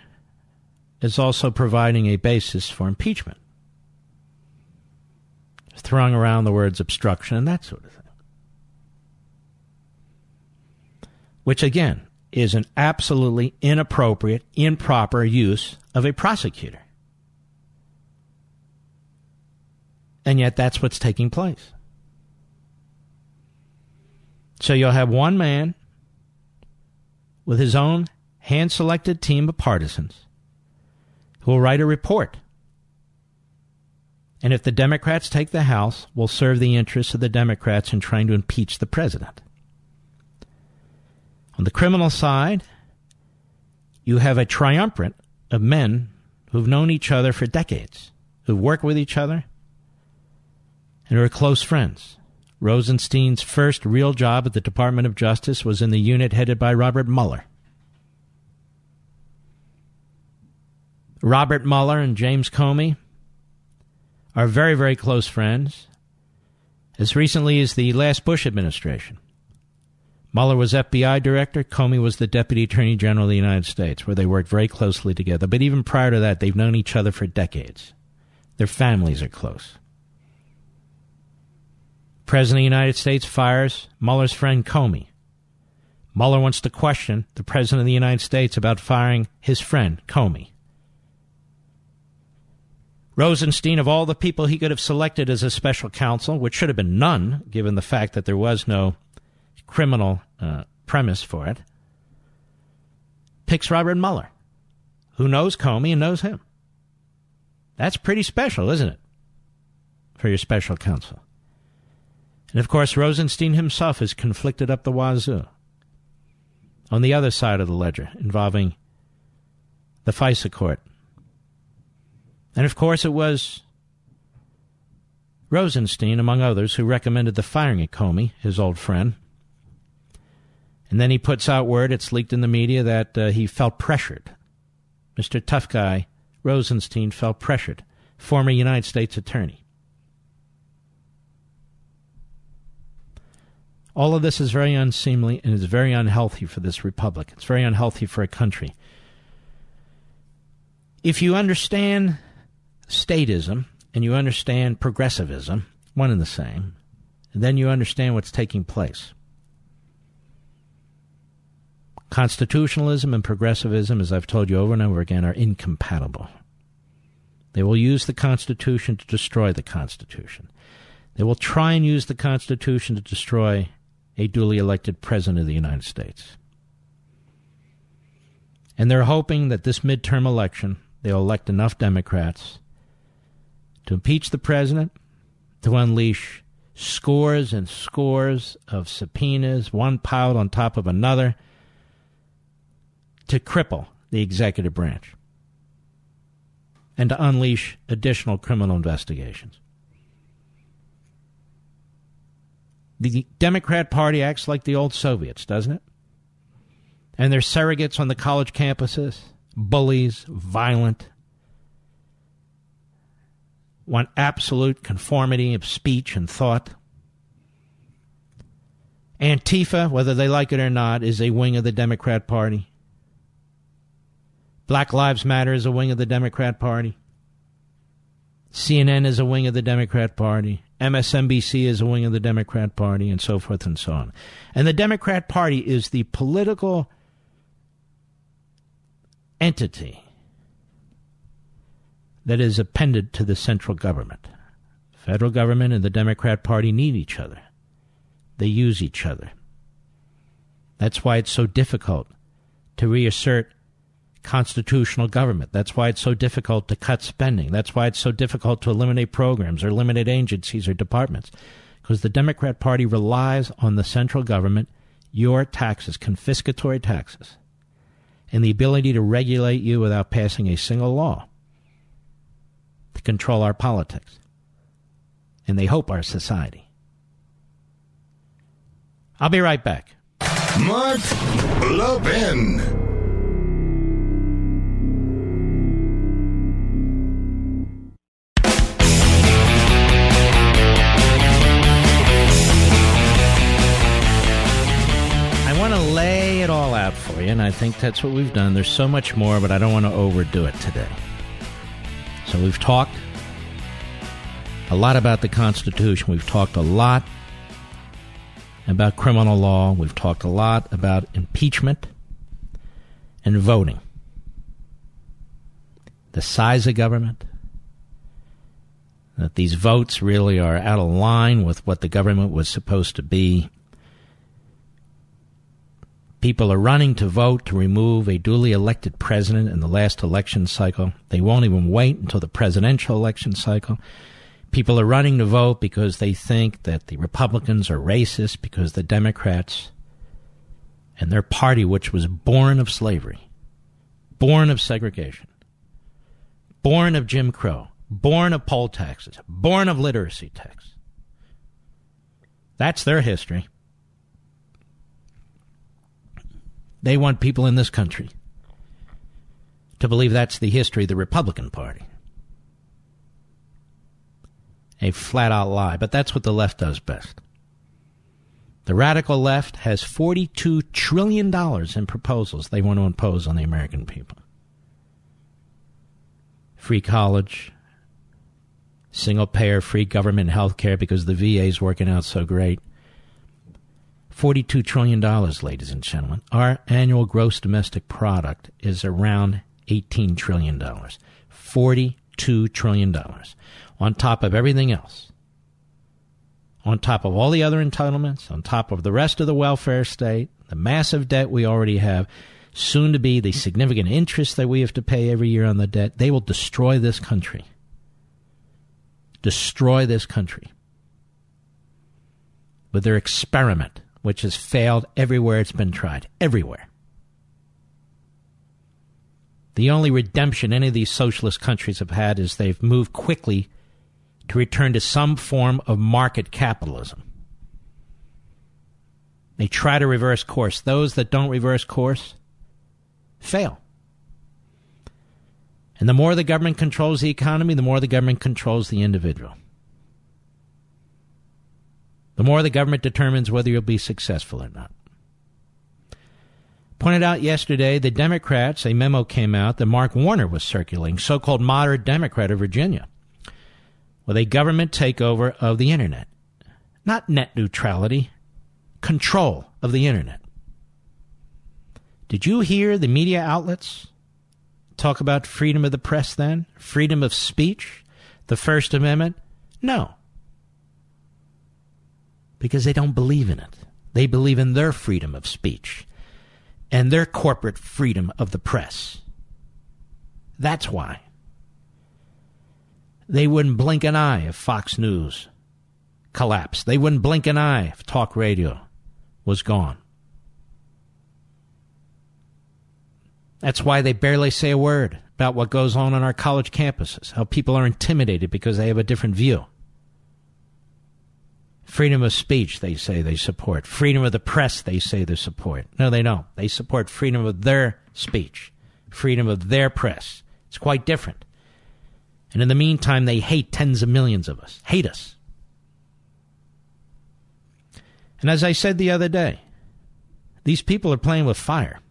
as also providing a basis for impeachment, throwing around the words obstruction and that sort of thing, which again is an absolutely inappropriate, improper use of a prosecutor. And yet that's what's taking place. So you'll have one man with his own hand-selected team of partisans who will write a report. And if the Democrats take the House, will serve the interests of the Democrats in trying to impeach the president. On the criminal side, you have a triumvirate of men who've known each other for decades, who've worked with each other, and who are close friends. Rosenstein's first real job at the Department of Justice was in the unit headed by Robert Mueller. Robert Mueller and James Comey are very, very close friends. As recently as the last Bush administration, Mueller was F B I director, Comey was the Deputy Attorney General of the United States, where they worked very closely together. But even prior to that, they've known each other for decades. Their families are close. President of the United States fires Mueller's friend Comey. Mueller wants to question the President of the United States about firing his friend Comey. Rosenstein, of all the people he could have selected as a special counsel, which should have been none, given the fact that there was no criminal uh, premise for it, picks Robert Mueller, who knows Comey and knows him. That's pretty special, isn't it, for your special counsel? And, of course, Rosenstein himself is conflicted up the wazoo. On the other side of the ledger, involving the FISA court. And, of course, it was Rosenstein, among others, who recommended the firing of Comey, his old friend. And then he puts out word, it's leaked in the media, that uh, he felt pressured. Mister Tough Guy Rosenstein felt pressured, former United States attorney. All of this is very unseemly and is very unhealthy for this republic. It's very unhealthy for a country. If you understand statism and you understand progressivism, one and the same, then you understand what's taking place. Constitutionalism and progressivism, as I've told you over and over again, are incompatible. They will use the Constitution to destroy the Constitution. They will try and use the Constitution to destroy a duly elected president of the United States. And they're hoping that this midterm election, they'll elect enough Democrats to impeach the president, to unleash scores and scores of subpoenas, one piled on top of another, to cripple the executive branch, and to unleash additional criminal investigations. The Democrat Party acts like the old Soviets, doesn't it? And their surrogates on the college campuses, bullies, violent, want absolute conformity of speech and thought. Antifa, whether they like it or not, is a wing of the Democrat Party. Black Lives Matter is a wing of the Democrat Party. C N N is a wing of the Democrat Party. M S N B C is a wing of the Democrat Party, and so forth and so on. And the Democrat Party is the political entity that is appended to the central government. Federal government and the Democrat Party need each other. They use each other. That's why it's so difficult to reassert constitutional government. That's why it's so difficult to cut spending. That's why it's so difficult to eliminate programs or eliminate agencies or departments, because the Democrat Party relies on the central government, your taxes, confiscatory taxes, and the ability to regulate you without passing a single law to control our politics. And they hope our society. I'll be right back. Mark Levin. Lay it all out for you, and I think that's what we've done. There's so much more, but I don't want to overdo it today. So we've talked a lot about the Constitution. We've talked a lot about criminal law. We've talked a lot about impeachment and voting, the size of government, that these votes really are out of line with what the government was supposed to be. People are running to vote to remove a duly elected president in the last election cycle. They won't even wait until the presidential election cycle. People are running to vote because they think that the Republicans are racist, because the Democrats and their party, which was born of slavery, born of segregation, born of Jim Crow, born of poll taxes, born of literacy tax. That's their history. They want people in this country to believe that's the history of the Republican Party. A flat-out lie, but that's what the left does best. The radical left has forty-two trillion dollars in proposals they want to impose on the American people. Free college, single-payer, free government health care because the V A is working out so great. forty-two trillion dollars, ladies and gentlemen. Our annual gross domestic product is around eighteen trillion dollars. forty-two trillion dollars. On top of everything else. On top of all the other entitlements. On top of the rest of the welfare state. The massive debt we already have. Soon to be the significant interest that we have to pay every year on the debt. They will destroy this country. Destroy this country. With their experiment, which has failed everywhere it's been tried. Everywhere. The only redemption any of these socialist countries have had is they've moved quickly to return to some form of market capitalism. They try to reverse course. Those that don't reverse course fail. And the more the government controls the economy, the more the government controls the individual. The more the government determines whether you'll be successful or not. Pointed out yesterday, the Democrats, a memo came out that Mark Warner was circulating, so-called moderate Democrat of Virginia, with a government takeover of the Internet. Not net neutrality, control of the Internet. Did you hear the media outlets talk about freedom of the press then? Freedom of speech? The First Amendment? No. Because they don't believe in it. They believe in their freedom of speech and their corporate freedom of the press. That's why. They wouldn't blink an eye if Fox News collapsed. They wouldn't blink an eye if talk radio was gone. That's why they barely say a word about what goes on on our college campuses, how people are intimidated because they have a different view. Freedom of speech, they say they support. Freedom of the press, they say they support. No, they don't. They support freedom of their speech, freedom of their press. It's quite different. And in the meantime, they hate tens of millions of us. Hate us. And as I said the other day, these people are playing with fire.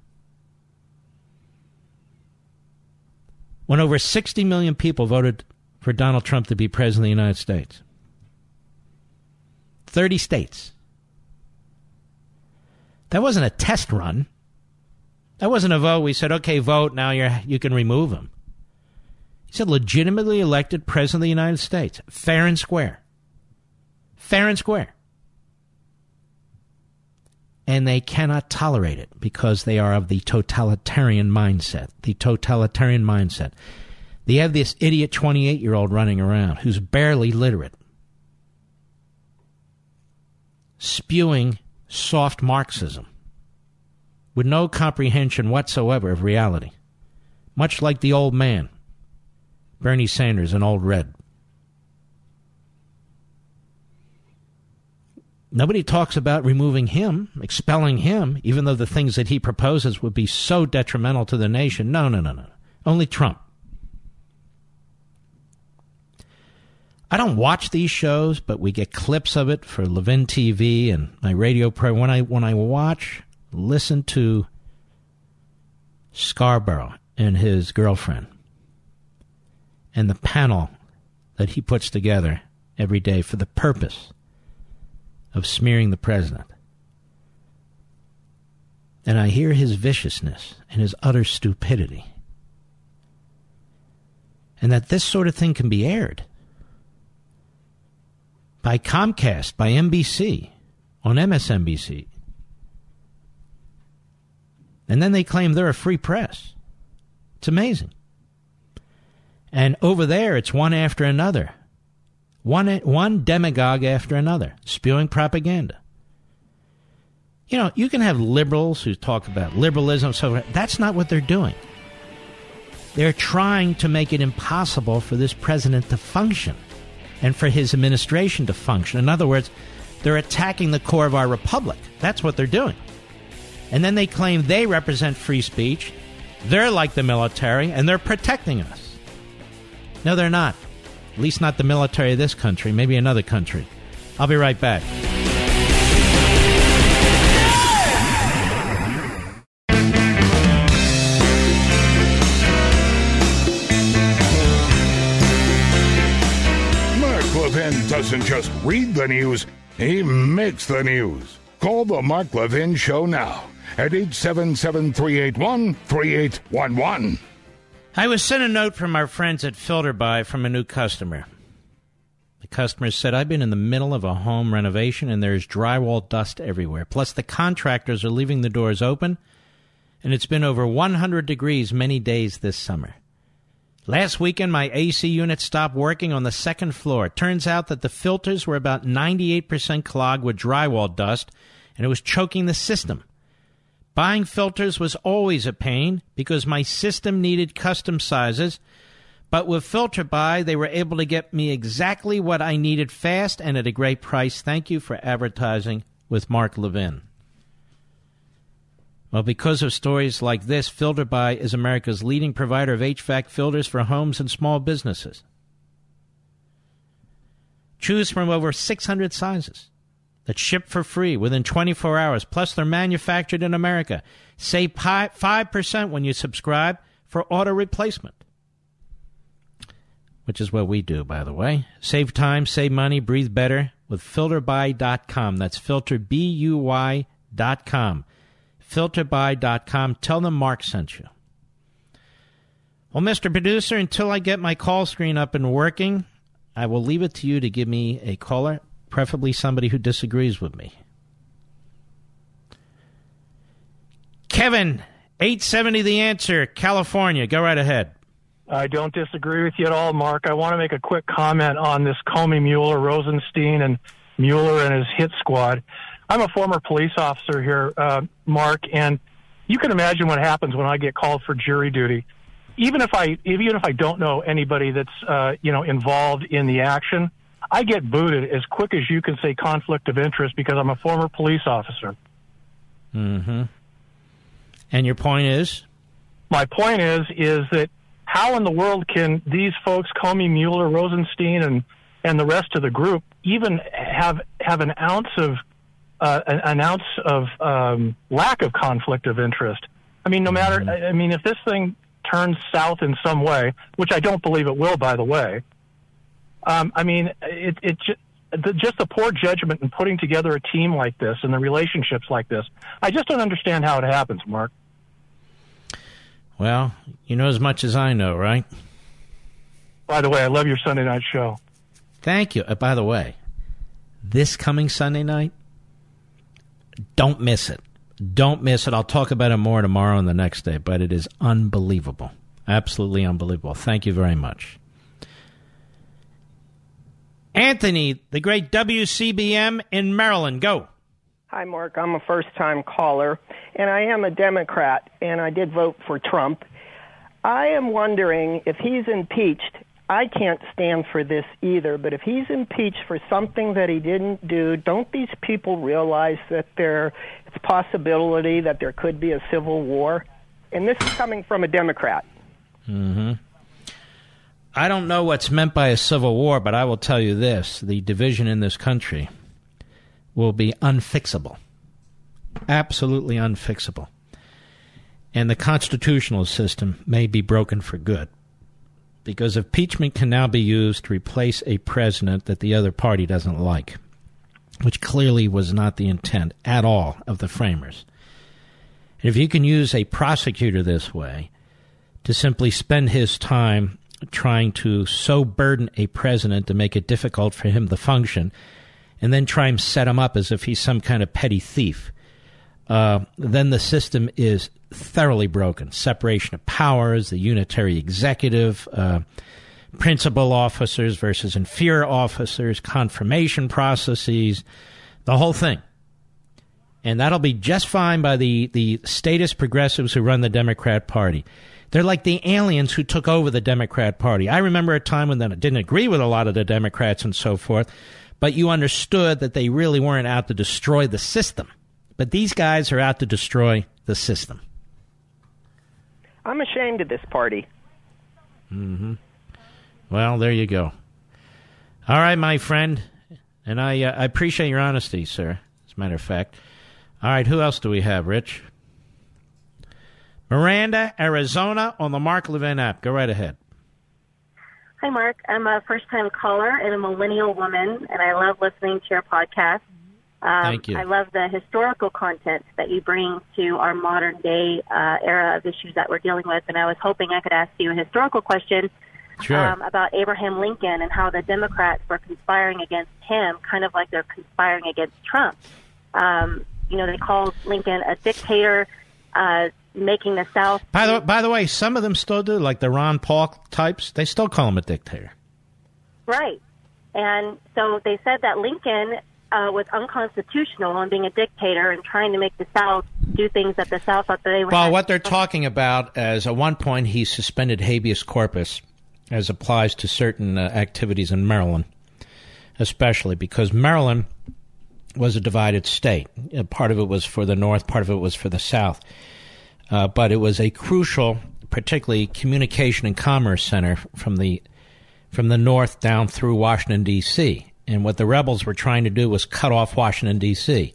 When over sixty million people voted for Donald Trump to be president of the United States, thirty states. That wasn't a test run. That wasn't a vote. We said, okay, vote. Now you're, you can remove him. He said, legitimately elected president of the United States. Fair and square. Fair and square. and they cannot tolerate it because they are of the totalitarian mindset, the totalitarian mindset. They have this idiot twenty-eight-year-old running around who's barely literate, spewing soft Marxism with no comprehension whatsoever of reality, much like the old man, Bernie Sanders, an old red. Nobody talks about removing him, expelling him, even though the things that he proposes would be so detrimental to the nation. No, no, no, no. Only Trump. I don't watch these shows, but we get clips of it for Levin T V and my radio program. When I, when I watch, listen to Scarborough and his girlfriend and the panel that he puts together every day for the purpose of smearing the president. And I hear his viciousness and his utter stupidity. And that this sort of thing can be aired by Comcast, by N B C, on M S N B C. And then they claim they're a free press. It's amazing. And over there, it's one after another. One, one demagogue after another, spewing propaganda. You know, you can have liberals who talk about liberalism, so that's not what they're doing. They're trying to make it impossible for this president to function and for his administration to function. In other words, they're attacking the core of our republic. That's what they're doing. And then they claim they represent free speech, they're like the military, and they're protecting us. No, they're not. At least not the military of this country, maybe another country. I'll be right back. Mark Levin doesn't just read the news, he makes the news. Call the Mark Levin Show now at eight seven seven, three eight one, three eight one one. I was sent a note from our friends at FilterBuy from a new customer. The customer said, I've been in the middle of a home renovation and there's drywall dust everywhere. Plus the contractors are leaving the doors open and it's been over one hundred degrees many days this summer. Last weekend my A C unit stopped working on the second floor. It turns out that the filters were about ninety-eight percent clogged with drywall dust and it was choking the system. Buying filters was always a pain because my system needed custom sizes, but with FilterBuy, they were able to get me exactly what I needed fast and at a great price. Thank you for advertising with Mark Levin. Well, because of stories like this, FilterBuy is America's leading provider of H V A C filters for homes and small businesses. Choose from over six hundred sizes. That's shipped for free within twenty-four hours. Plus, they're manufactured in America. Save five percent when you subscribe for auto replacement, which is what we do, by the way. Save time, save money, breathe better with filter buy dot com. That's filter buy dot com. filter buy dot com. Tell them Mark sent you. Well, Mister Producer, until I get my call screen up and working, I will leave it to you to give me a caller. Preferably somebody who disagrees with me. Kevin, eight seventy The Answer, California. Go right ahead. I don't disagree with you at all, Mark. I want to make a quick comment on this Comey, Mueller, Rosenstein, and Mueller and his hit squad. I'm a former police officer here, uh, Mark, and you can imagine what happens when I get called for jury duty. Even if I, even if I don't know anybody that's uh, you know involved in the action, I get booted as quick as you can say conflict of interest because I'm a former police officer. Mm-hmm. And your point is? My point is is that how in the world can these folks, Comey, Mueller, Rosenstein, and, and the rest of the group, even have have an ounce of uh, an, an ounce of um, lack of conflict of interest? I mean, no matter. Mm-hmm. I mean, if this thing turns south in some way, which I don't believe it will, by the way. Um, I mean, it, it just, the, just the poor judgment in putting together a team like this and the relationships like this. I just don't understand how it happens, Mark. Well, you know as much as I know, right? By the way, I love your Sunday night show. Thank you. Uh, by the way, this coming Sunday night, Don't miss it. Don't miss it. I'll talk about it more tomorrow and the next day, but it is unbelievable. Absolutely unbelievable. Thank you very much. Anthony, the great W C B M in Maryland. Go. Hi, Mark. I'm a first-time caller, and I am a Democrat, and I did vote for Trump. I am wondering if he's impeached. I can't stand for this either, but if he's impeached for something that he didn't do, don't these people realize that there it's a possibility that there could be a civil war? And this is coming from a Democrat. Mm-hmm. I don't know what's meant by a civil war, but I will tell you this. The division in this country will be unfixable. Absolutely unfixable. And the constitutional system may be broken for good. Because impeachment can now be used to replace a president that the other party doesn't like, which clearly was not the intent at all of the framers. And if you can use a prosecutor this way to simply spend his time trying to so burden a president to make it difficult for him to function, and then try and set him up as if he's some kind of petty thief, uh, then the system is thoroughly broken. Separation of powers, the unitary executive, uh, principal officers versus inferior officers, confirmation processes, the whole thing. And that'll be just fine by the, the statist progressives who run the Democrat Party. They're like the aliens who took over the Democrat Party. I remember a time when I didn't agree with a lot of the Democrats and so forth, but you understood that they really weren't out to destroy the system. But these guys are out to destroy the system. I'm ashamed of this party. Mm-hmm. Well, there you go. All right, my friend. And I, uh, I appreciate your honesty, sir, as a matter of fact. All right, who else do we have, Rich? Miranda, Arizona, on the Mark Levin app. Go right ahead. Hi, Mark. I'm a first-time caller and a millennial woman, and I love listening to your podcast. Um, Thank you. I love the historical content that you bring to our modern-day uh, era of issues that we're dealing with, and I was hoping I could ask you a historical question sure. um, about Abraham Lincoln and how the Democrats were conspiring against him, kind of like they're conspiring against Trump. Um, you know, they called Lincoln a dictator, uh making the South... By the, by the way, some of them still do, like the Ron Paul types. They still call him a dictator. Right. And so they said that Lincoln uh, was unconstitutional on being a dictator and trying to make the South do things that the South thought they were... Well, what they're talking about is at one point he suspended habeas corpus as applies to certain uh, activities in Maryland, especially because Maryland was a divided state. Part of it was for the North, part of it was for the South. Uh, but it was a crucial, particularly communication and commerce center from the from the north down through Washington, D C. And what the rebels were trying to do was cut off Washington, D C.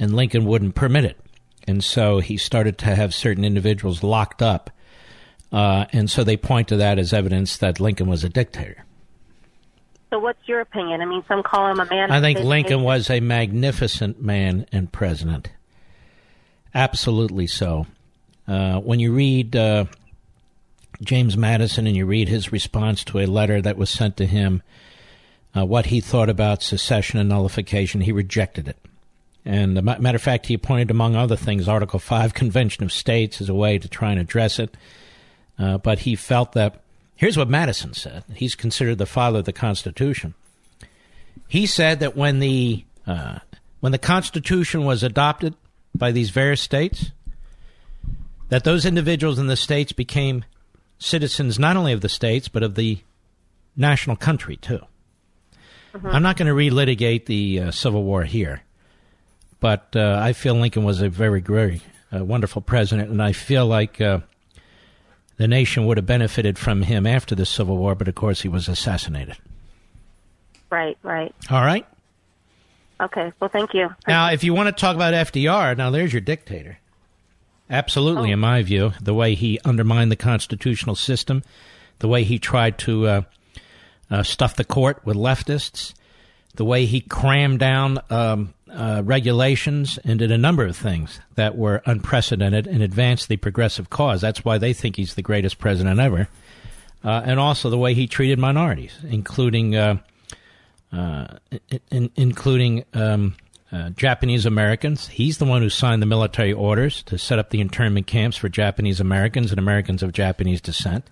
And Lincoln wouldn't permit it. And so he started to have certain individuals locked up. Uh, and so they point to that as evidence that Lincoln was a dictator. So what's your opinion? I mean, some call him a man. I think Lincoln was a magnificent man and president. Absolutely so. Uh, when you read uh, James Madison and you read his response to a letter that was sent to him, uh, what he thought about secession and nullification, he rejected it. And, as a matter of fact, he appointed, among other things, Article five, Convention of States, as a way to try and address it. Uh, but he felt that, here's what Madison said. He's considered the father of the Constitution. He said that when the, uh, when the Constitution was adopted by these various states, that those individuals in the states became citizens not only of the states, but of the national country, too. Mm-hmm. I'm not going to relitigate the uh, Civil War here, but uh, I feel Lincoln was a very, very uh, wonderful president, and I feel like uh, the nation would have benefited from him after the Civil War, but of course he was assassinated. Right, right. All right? Okay, well, thank you. Now, if you want to talk about F D R, now there's your dictator. Absolutely, oh. In my view, the way he undermined the constitutional system, the way he tried to uh, uh, stuff the court with leftists, the way he crammed down um, uh, regulations and did a number of things that were unprecedented and advanced the progressive cause. That's why they think he's the greatest president ever. Uh, and also the way he treated minorities, including uh, uh, in, including um, uh, Japanese Americans. He's the one who signed the military orders to set up the internment camps for Japanese Americans and Americans of Japanese descent.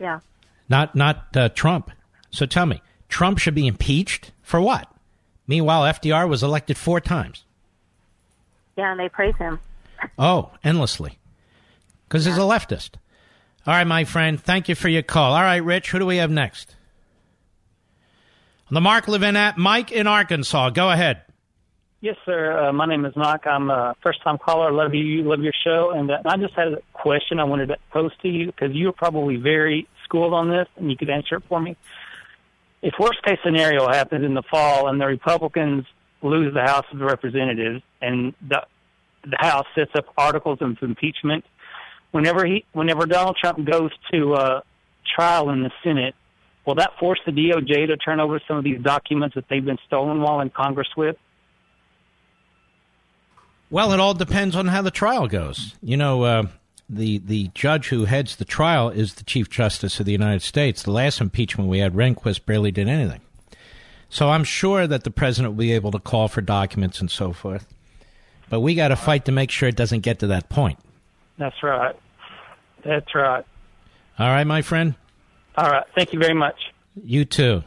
Yeah. Not not uh, Trump. So tell me, Trump should be impeached for what? Meanwhile, F D R was elected four times. Yeah, and they praise him. Oh, endlessly. Because yeah. he's a leftist. All right, my friend, thank you for your call. All right, Rich, who do we have next? On the Mark Levin app, Mike in Arkansas. Go ahead. Yes, sir. Uh, my name is Mike. I'm a first-time caller. I love you. Love your show. And uh, I just had a question I wanted to pose to you because you're probably very schooled on this, and you could answer it for me. If worst-case scenario happens in the fall and the Republicans lose the House of Representatives and the, the House sets up articles of impeachment, whenever he, whenever Donald Trump goes to uh, trial in the Senate, will that force the D O J to turn over some of these documents that they've been stolen while in Congress with? Well, it all depends on how the trial goes. You know, uh, the the judge who heads the trial is the Chief Justice of the United States. The last impeachment we had, Rehnquist barely did anything. So I'm sure that the president will be able to call for documents and so forth. But we got to fight to make sure it doesn't get to that point. That's right. That's right. All right, my friend. All right. Thank you very much. You too.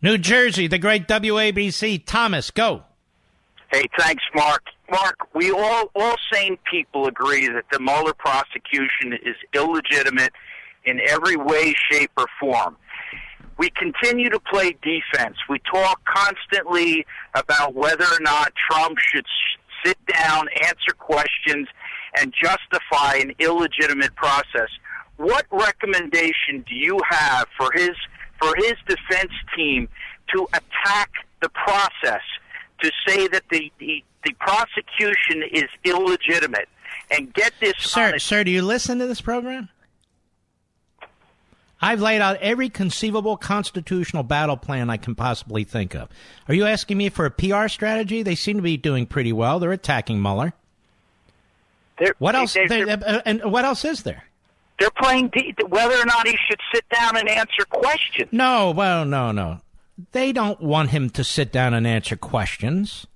New Jersey, the great W A B C. Thomas, go. Hey, thanks, Mark. Mark, we all, all sane people agree that the Mueller prosecution is illegitimate in every way, shape, or form. We continue to play defense. We talk constantly about whether or not Trump should sit down, answer questions, and justify an illegitimate process. What recommendation do you have for his for his defense team to attack the process, to say that the, the, the prosecution is illegitimate? And get this... Sir, sir, do you listen to this program? I've laid out every conceivable constitutional battle plan I can possibly think of. Are you asking me for a P R strategy? They seem to be doing pretty well. They're attacking Mueller. They're, what else? They're, they're, they're, and what else is there? They're playing de- whether or not he should sit down and answer questions. No, well, no, no. They don't want him to sit down and answer questions.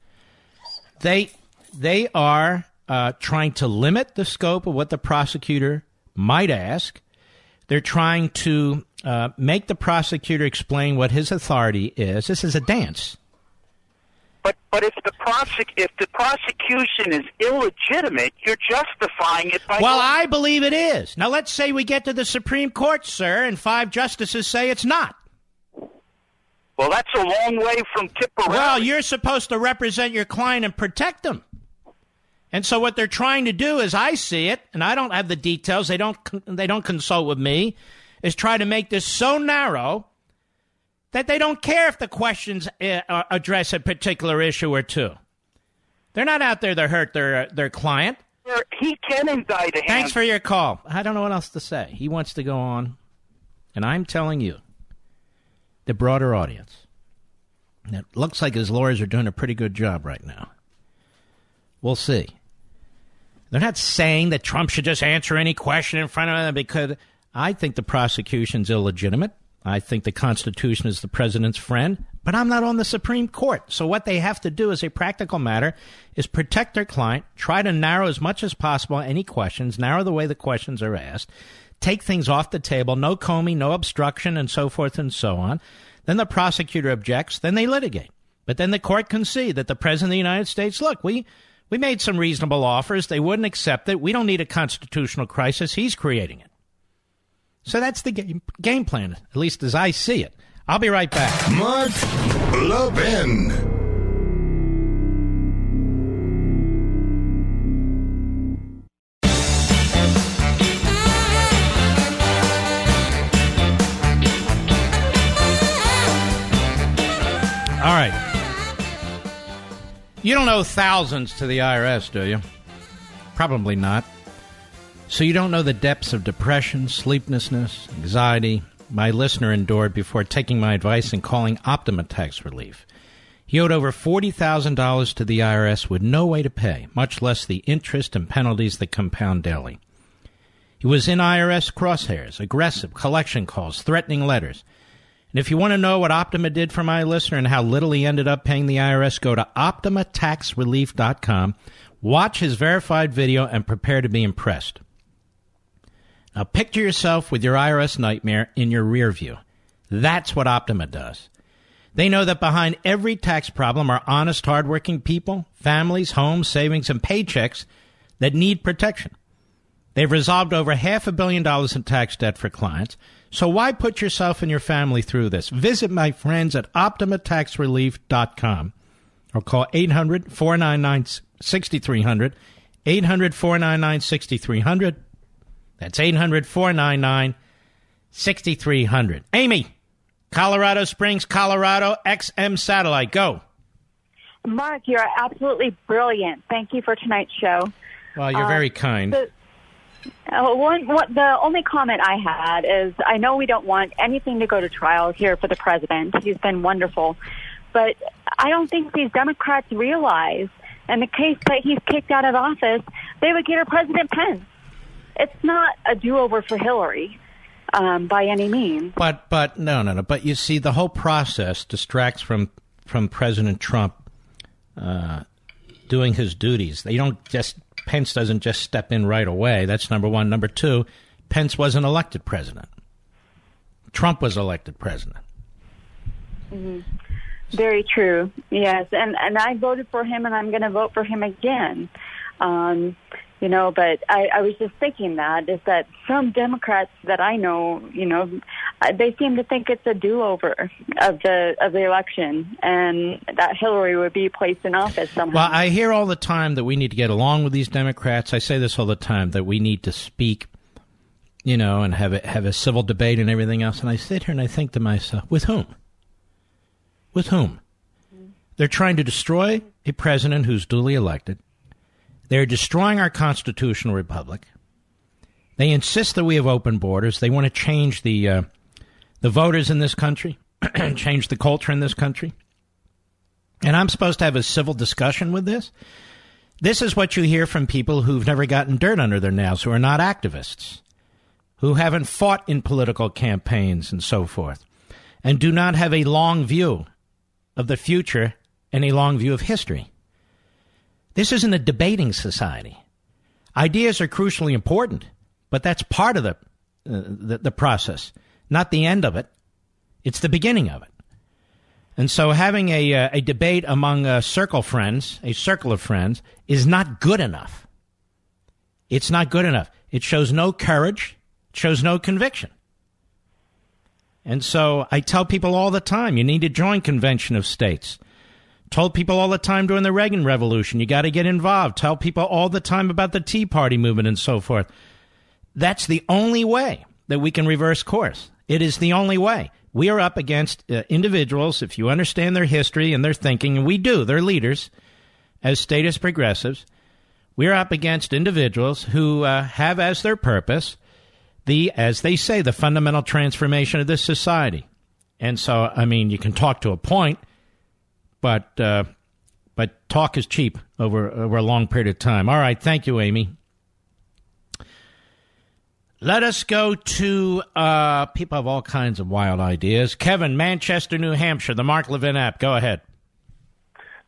They, they are uh, trying to limit the scope of what the prosecutor might ask. They're trying to uh, make the prosecutor explain what his authority is. This is a dance. But but if the prosec- if the prosecution is illegitimate, you're justifying it by... Well, I believe it is. Now, let's say we get to the Supreme Court, sir, and five justices say it's not. Well, that's a long way from Tipperary. Well, you're supposed to represent your client and protect them. And so what they're trying to do is, I see it, and I don't have the details, they don't they don't consult with me, is try to make this so narrow that they don't care if the questions address a particular issue or two. They're not out there to hurt their their client. He can indict him. Thanks for your call. I don't know what else to say. He wants to go on, and I'm telling you, the broader audience, it looks like his lawyers are doing a pretty good job right now. We'll see. They're not saying that Trump should just answer any question in front of them, because I think the prosecution's illegitimate. I think the Constitution is the president's friend, but I'm not on the Supreme Court. So what they have to do as a practical matter is protect their client, try to narrow as much as possible any questions, narrow the way the questions are asked, take things off the table, no Comey, no obstruction, and so forth and so on. Then the prosecutor objects, then they litigate. But then the court can see that the president of the United States, look, we... We made some reasonable offers. They wouldn't accept it. We don't need a constitutional crisis. He's creating it. So that's the game, game plan, at least as I see it. I'll be right back. Mark Levin. All right. You don't owe thousands to the I R S, do you? Probably not. So you don't know the depths of depression, sleeplessness, anxiety my listener endured before taking my advice and calling Optima Tax Relief. He owed over forty thousand dollars to the I R S with no way to pay, much less the interest and penalties that compound daily. He was in I R S crosshairs, aggressive collection calls, threatening letters. And if you want to know what Optima did for my listener and how little he ended up paying the I R S, go to Optima Tax Relief dot com, watch his verified video, and prepare to be impressed. Now, picture yourself with your I R S nightmare in your rear view. That's what Optima does. They know that behind every tax problem are honest, hardworking people, families, homes, savings, and paychecks that need protection. They've resolved over half a billion dollars in tax debt for clients. So why put yourself and your family through this? Visit my friends at Optima Tax Relief dot com or call eight hundred, four nine nine, six three zero zero, eight hundred, four nine nine, six three zero zero. That's eight hundred, four nine nine, six three zero zero. Amy, Colorado Springs, Colorado, X M Satellite, go. Mark, you're absolutely brilliant. Thank you for tonight's show. Well, you're uh, very kind. The, uh, one, one, the only comment I had is I know we don't want anything to go to trial here for the president. He's been wonderful. But I don't think these Democrats realize in the case that he's kicked out of office, they would get a President Pence. It's not a do-over for Hillary um, by any means. But but no, no, no. But you see, the whole process distracts from, from President Trump uh, doing his duties. They don't just Pence doesn't just step in right away. That's number one. Number two, Pence wasn't elected president. Trump was elected president. Mm-hmm. Very true. Yes, and and I voted for him, and I'm going to vote for him again. Um, You know, but I, I was just thinking that, is that some Democrats that I know, you know, they seem to think it's a do-over of the of the election and that Hillary would be placed in office somehow. Well, I hear all the time that we need to get along with these Democrats. I say this all the time, that we need to speak, you know, and have a, have a civil debate and everything else. And I sit here and I think to myself, with whom? With whom? They're trying to destroy a president who's duly elected. They're destroying our constitutional republic. They insist that we have open borders. They want to change the uh, the voters in this country, change the culture in this country. And I'm supposed to have a civil discussion with this? This is what you hear from people who've never gotten dirt under their nails, who are not activists, who haven't fought in political campaigns and so forth, and do not have a long view of the future and a long view of history. This isn't a debating society. Ideas are crucially important, but that's part of the, uh, the the process, not the end of it. It's the beginning of it. And so having a, uh, a debate among uh, circle friends, a circle of friends, is not good enough. It's not good enough. It shows no courage, it shows no conviction. And so I tell people all the time, you need to join Convention of States. Told people all the time during the Reagan Revolution, you got to get involved. Tell people all the time about the Tea Party movement and so forth. That's the only way that we can reverse course. It is the only way. We are up against uh, individuals, if you understand their history and their thinking, and we do, they're leaders, as status progressives. We are up against individuals who uh, have as their purpose the, as they say, the fundamental transformation of this society. And so, I mean, you can talk to a point, But uh, but talk is cheap over over a long period of time. All right. Thank you, Amy. Let us go to uh, people have all kinds of wild ideas. Kevin, Manchester, New Hampshire, the Mark Levin app. Go ahead.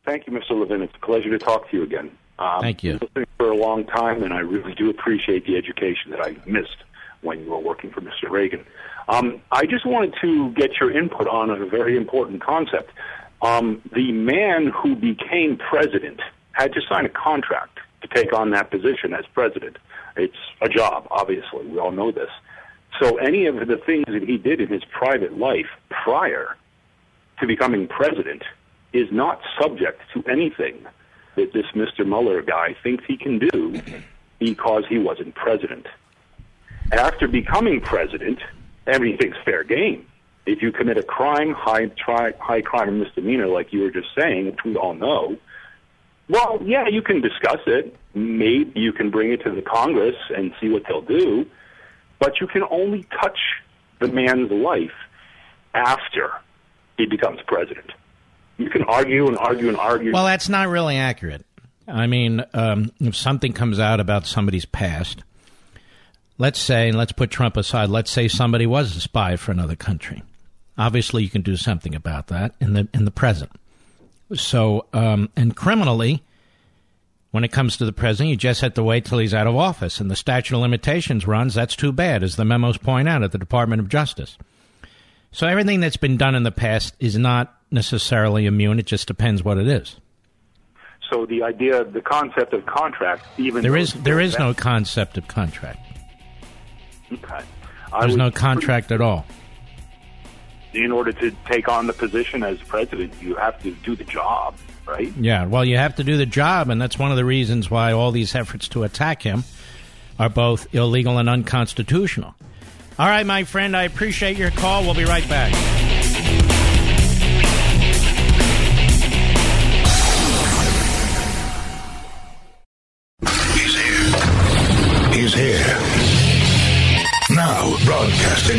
Thank you, Mister Levin. It's a pleasure to talk to you again. Um, Thank you. I've been listening for a long time, and I really do appreciate the education that I missed when you were working for Mister Reagan. Um, I just wanted to get your input on a very important concept. Um, the man who became president had to sign a contract to take on that position as president. It's a job, obviously. We all know this. So any of the things that he did in his private life prior to becoming president is not subject to anything that this Mister Mueller guy thinks he can do because he wasn't president. After becoming president, everything's fair game. If you commit a crime, high, tri- high crime or misdemeanor, like you were just saying, which we all know, well, yeah, you can discuss it. Maybe you can bring it to the Congress and see what they'll do. But you can only touch the man's life after he becomes president. You can argue and argue and argue. Well, that's not really accurate. I mean, um, if something comes out about somebody's past, let's say, and let's put Trump aside, let's say somebody was a spy for another country. Obviously, you can do something about that in the in the present. So, um, and criminally, when it comes to the president, you just have to wait till he's out of office. And the statute of limitations runs. That's too bad, as the memos point out at the Department of Justice. So everything that's been done in the past is not necessarily immune. It just depends what it is. So the idea, the concept of contract, even there is there is no concept of contract. Okay. There's no contract at all. In order to take on the position as president, you have to do the job, right? Yeah, well, you have to do the job, and that's one of the reasons why all these efforts to attack him are both illegal and unconstitutional. All right, my friend, I appreciate your call. We'll be right back. He's here. He's here. Now, broadcasting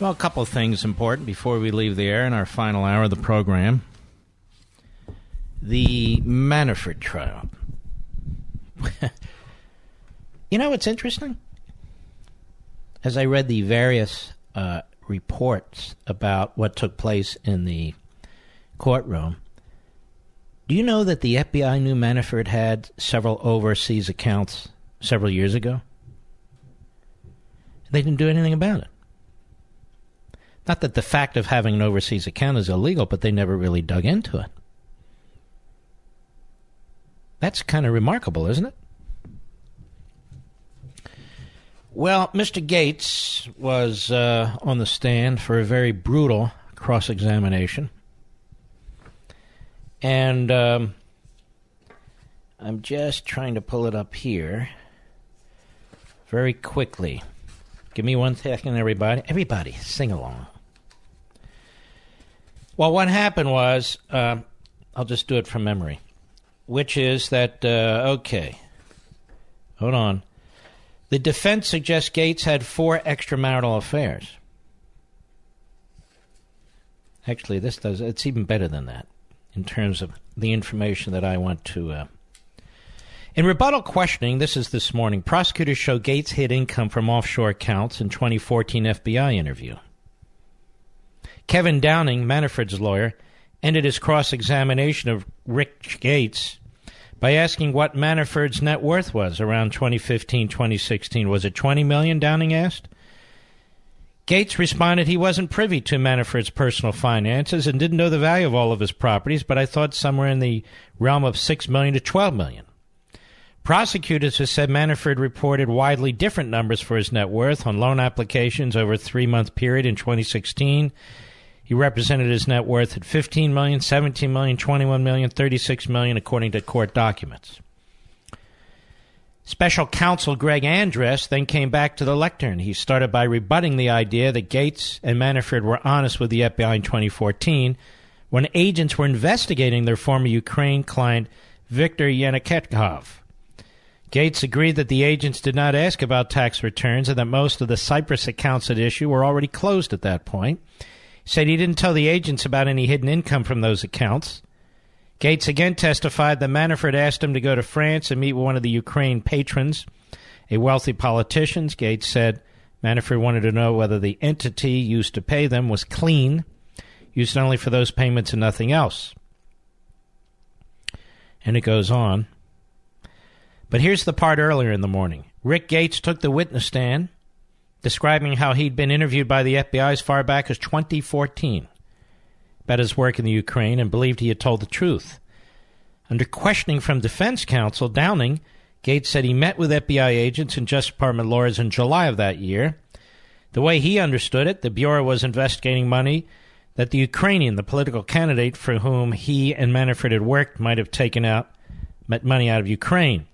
Well, a couple of things important before we leave the air in our final hour of the program. The Manafort trial. You know what's interesting? As I read the various uh, reports about what took place in the courtroom, do you know that the F B I knew Manafort had several overseas accounts several years ago? They didn't do anything about it. Not that the fact of having an overseas account is illegal, but they never really dug into it. That's kind of remarkable, isn't it? Well, Mister Gates was uh, on the stand for a very brutal cross-examination. And um, I'm just trying to pull it up here very quickly. Give me one second, everybody. Everybody, sing along. Well, what happened was, uh, I'll just do it from memory, which is that, uh, okay, hold on. The defense suggests Gates had four extramarital affairs. Actually, this does, it's even better than that in terms of the information that I want to. Uh, In rebuttal questioning, this is this morning, prosecutors show Gates hid income from offshore accounts in twenty fourteen F B I interview. Kevin Downing, Manafort's lawyer, ended his cross-examination of Rick Gates by asking what Manafort's net worth was around twenty fifteen, twenty sixteen. Was it twenty million dollars, Downing asked? Gates responded he wasn't privy to Manafort's personal finances and didn't know the value of all of his properties, but I thought somewhere in the realm of six million dollars to twelve million dollars. Prosecutors have said Manafort reported widely different numbers for his net worth on loan applications over a three-month period in twenty sixteen. He represented his net worth at fifteen million dollars, seventeen million dollars, twenty-one million dollars, thirty-six million dollars, according to court documents. Special counsel Greg Andres then came back to the lectern. He started by rebutting the idea that Gates and Manafort were honest with the F B I in twenty fourteen when agents were investigating their former Ukraine client Viktor Yanukovych. Gates agreed that the agents did not ask about tax returns and that most of the Cyprus accounts at issue were already closed at that point. He said he didn't tell the agents about any hidden income from those accounts. Gates again testified that Manafort asked him to go to France and meet with one of the Ukraine patrons, a wealthy politician. Gates said Manafort wanted to know whether the entity used to pay them was clean, used only for those payments and nothing else. And it goes on. But here's the part earlier in the morning. Rick Gates took the witness stand, describing how he'd been interviewed by the F B I as far back as twenty fourteen about his work in the Ukraine and believed he had told the truth. Under questioning from defense counsel Downing, Gates said he met with F B I agents and Justice Department lawyers in July of that year. The way he understood it, the Bureau was investigating money that the Ukrainian, the political candidate for whom he and Manafort had worked, might have taken out money out of Ukraine.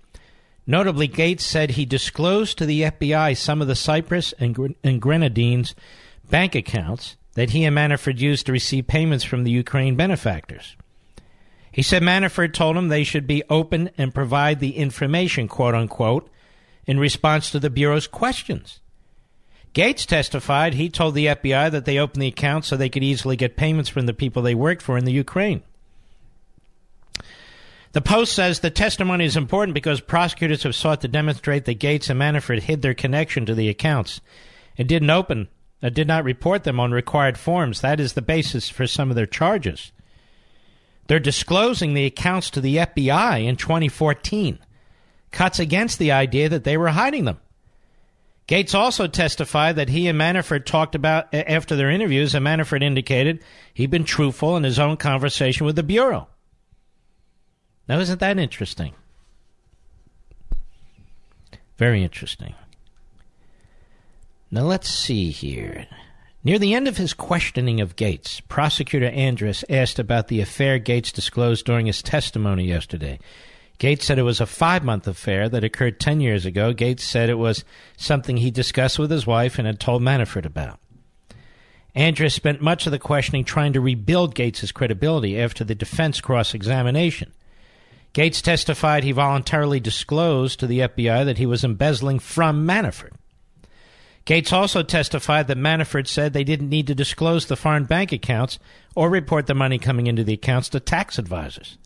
Notably, Gates said he disclosed to the F B I some of the Cyprus and, Gren- and Grenadines bank accounts that he and Manafort used to receive payments from the Ukraine benefactors. He said Manafort told him they should be open and provide the information, quote-unquote, in response to the Bureau's questions. Gates testified he told the F B I that they opened the account so they could easily get payments from the people they worked for in the Ukraine. The Post says the testimony is important because prosecutors have sought to demonstrate that Gates and Manafort hid their connection to the accounts and didn't open, uh, did not report them on required forms. That is the basis for some of their charges. They're disclosing the accounts to the F B I in twenty fourteen. Cuts against the idea that they were hiding them. Gates also testified that he and Manafort talked about, after their interviews, and Manafort indicated he'd been truthful in his own conversation with the Bureau. Now, isn't that interesting? Very interesting. Now, let's see here. Near the end of his questioning of Gates, Prosecutor Andres asked about the affair Gates disclosed during his testimony yesterday. Gates said it was a five-month affair that occurred ten years ago. Gates said it was something he discussed with his wife and had told Manafort about. Andres spent much of the questioning trying to rebuild Gates' credibility after the defense cross-examination. Gates testified he voluntarily disclosed to the F B I that he was embezzling from Manafort. Gates also testified that Manafort said they didn't need to disclose the foreign bank accounts or report the money coming into the accounts to tax advisors.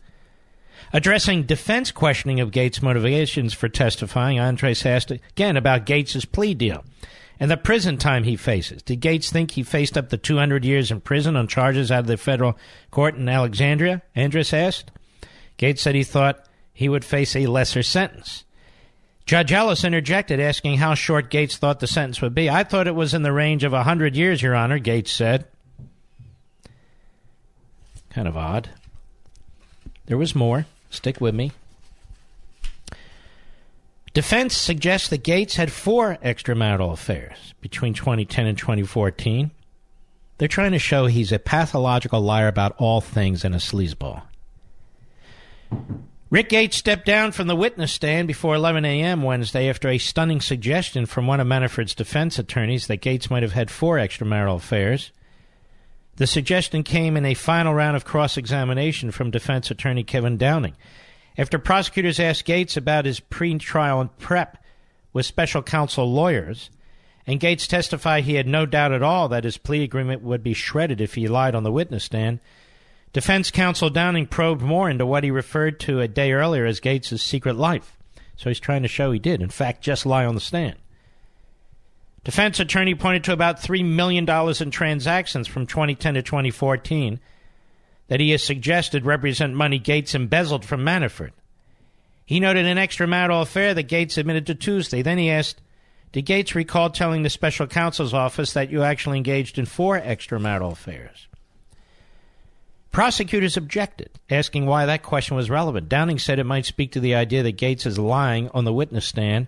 Addressing defense questioning of Gates' motivations for testifying, Andres asked again about Gates' plea deal and the prison time he faces. Did Gates think he faced up to two hundred years in prison on charges out of the federal court in Alexandria? Andres asked. Gates said he thought he would face a lesser sentence. Judge Ellis interjected, asking how short Gates thought the sentence would be. I thought it was in the range of one hundred years, Your Honor, Gates said. Kind of odd. There was more. Stick with me. Defense suggests that Gates had four extramarital affairs between twenty ten and twenty fourteen. They're trying to show he's a pathological liar about all things and a sleazeball. Rick Gates stepped down from the witness stand before eleven a.m. Wednesday after a stunning suggestion from one of Manafort's defense attorneys that Gates might have had four extramarital affairs. The suggestion came in a final round of cross-examination from defense attorney Kevin Downing. After prosecutors asked Gates about his pre-trial and prep with special counsel lawyers, and Gates testified he had no doubt at all that his plea agreement would be shredded if he lied on the witness stand, defense counsel Downing probed more into what he referred to a day earlier as Gates' secret life. So he's trying to show he did, in fact, just lie on the stand. Defense attorney pointed to about three million dollars in transactions from twenty ten to twenty fourteen that he has suggested represent money Gates embezzled from Manafort. He noted an extramarital affair that Gates admitted to Tuesday. Then he asked, did Gates recall telling the special counsel's office that you actually engaged in four extramarital affairs? Prosecutors objected, asking why that question was relevant. Downing said it might speak to the idea that Gates is lying on the witness stand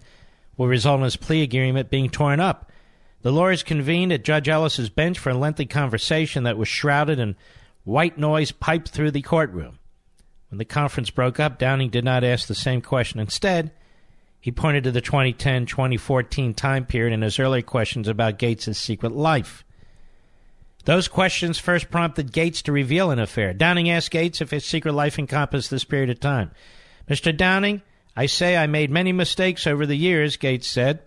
will result in his plea agreement being torn up. The lawyers convened at Judge Ellis's bench for a lengthy conversation that was shrouded in white noise piped through the courtroom. When the conference broke up, Downing did not ask the same question. Instead, he pointed to the twenty ten to twenty fourteen time period in his earlier questions about Gates' secret life. Those questions first prompted Gates to reveal an affair. Downing asked Gates if his secret life encompassed this period of time. Mister Downing, I say I made many mistakes over the years, Gates said.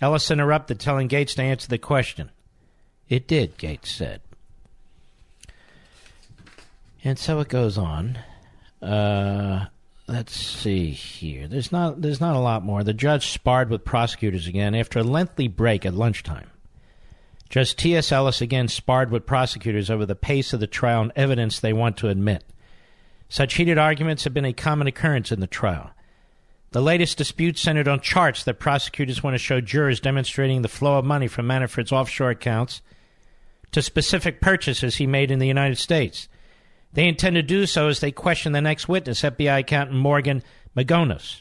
Ellis interrupted, telling Gates to answer the question. It did, Gates said. And so it goes on. Uh, let's see here. There's not, there's not a lot more. The judge sparred with prosecutors again after a lengthy break at lunchtime. Judge T S. Ellis again sparred with prosecutors over the pace of the trial and evidence they want to admit. Such heated arguments have been a common occurrence in the trial. The latest dispute centered on charts that prosecutors want to show jurors demonstrating the flow of money from Manafort's offshore accounts to specific purchases he made in the United States. They intend to do so as they question the next witness, F B I accountant Morgan Magonis.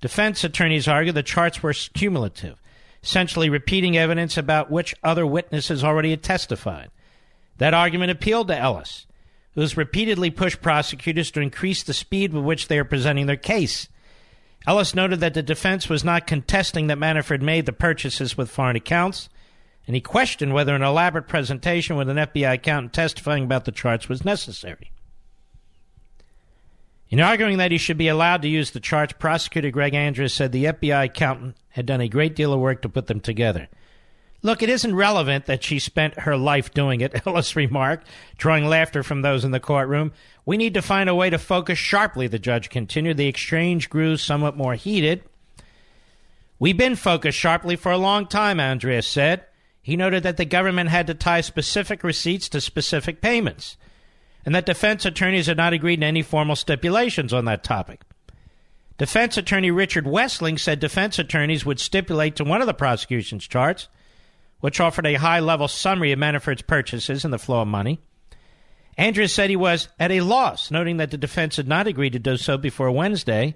Defense attorneys argue the charts were cumulative, essentially repeating evidence about which other witnesses already had testified. That argument appealed to Ellis, who has repeatedly pushed prosecutors to increase the speed with which they are presenting their case. Ellis noted that the defense was not contesting that Manafort made the purchases with foreign accounts and he questioned whether an elaborate presentation with an F B I accountant testifying about the charts was necessary. In arguing that he should be allowed to use the charts, Prosecutor Greg Andres said the F B I accountant had done a great deal of work to put them together. Look, it isn't relevant that she spent her life doing it, Ellis remarked, drawing laughter from those in the courtroom. We need to find a way to focus sharply, the judge continued. The exchange grew somewhat more heated. We've been focused sharply for a long time, Andreas said. He noted that the government had to tie specific receipts to specific payments, and that defense attorneys had not agreed to any formal stipulations on that topic. Defense attorney Richard Westling said defense attorneys would stipulate to one of the prosecution's charts, which offered a high-level summary of Manafort's purchases and the flow of money. Andrews said he was at a loss, noting that the defense had not agreed to do so before Wednesday,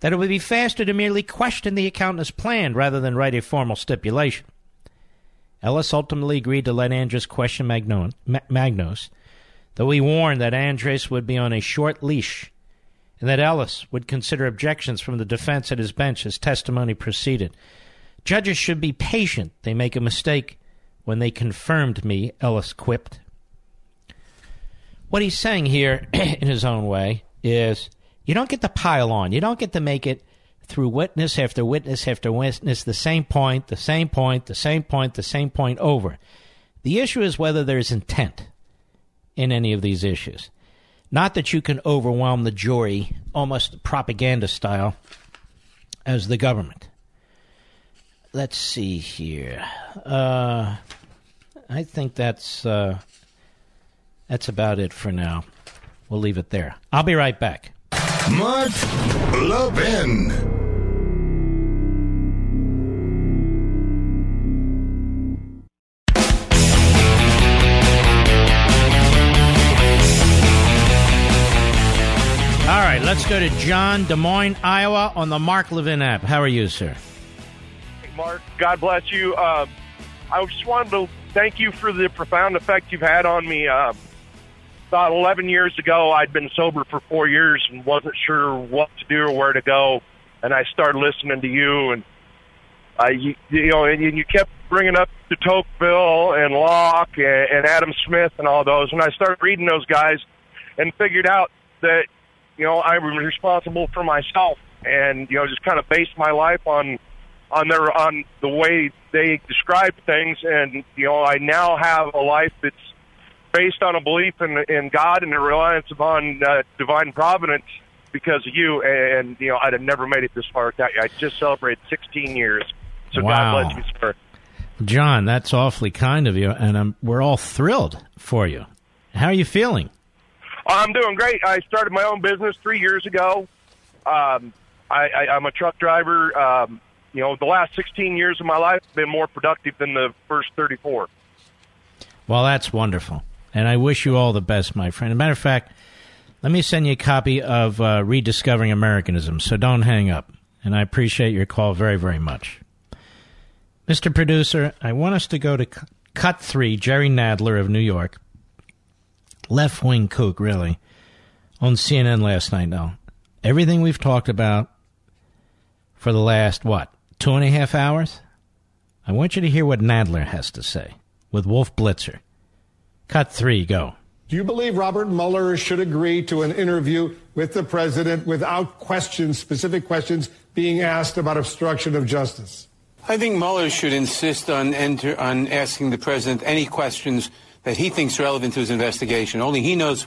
that it would be faster to merely question the accountant's plan rather than write a formal stipulation. Ellis ultimately agreed to let Andrews question Magno- Ma- Magnos, though he warned that Andrews would be on a short leash and that Ellis would consider objections from the defense at his bench as testimony proceeded. Judges should be patient. They make a mistake when they confirmed me, Ellis quipped. What he's saying here, in his own way, is you don't get to pile on. You don't get to make it through witness after witness after witness, the same point, the same point, the same point, the same point over. The issue is whether there's intent in any of these issues. Not that you can overwhelm the jury, almost propaganda style, as the government. Let's see here. Uh, I think that's uh, that's about it for now. We'll leave it there. I'll be right back. Mark Levin. All right, let's go to John, Des Moines, Iowa, on the Mark Levin app. How are you, sir? Mark, God bless you. Uh, I just wanted to thank you for the profound effect you've had on me. Uh, about eleven years ago, I'd been sober for four years and wasn't sure what to do or where to go. And I started listening to you, and uh, you, you know, and you kept bringing up the Tocqueville and Locke and, and Adam Smith and all those. And I started reading those guys and figured out that, you know, I was responsible for myself, and, you know, just kind of based my life on. on their on the way they describe things. And, you know, I now have a life that's based on a belief in in God and a reliance upon uh, divine providence because of you. And, you know, I'd have never made it this far without you. I just celebrated sixteen years. So wow. God bless you, sir. John, that's awfully kind of you, and I'm, we're all thrilled for you. How are you feeling? I'm doing great. I started my own business three years ago. Um, I, I, I'm a truck driver. Um, You know, the last sixteen years of my life have been more productive than the first thirty-four. Well, that's wonderful. And I wish you all the best, my friend. As a matter of fact, let me send you a copy of uh, Rediscovering Americanism, so don't hang up. And I appreciate your call very, very much. Mister Producer, I want us to go to Cut three, Jerry Nadler of New York. Left-wing kook, really, on C N N last night, though. Everything we've talked about for the last, what, two and a half hours? I want you to hear what Nadler has to say with Wolf Blitzer. Cut three, go. Do you believe Robert Mueller should agree to an interview with the president without questions, specific questions, being asked about obstruction of justice? I think Mueller should insist on enter, on asking the president any questions that he thinks relevant to his investigation. Only he knows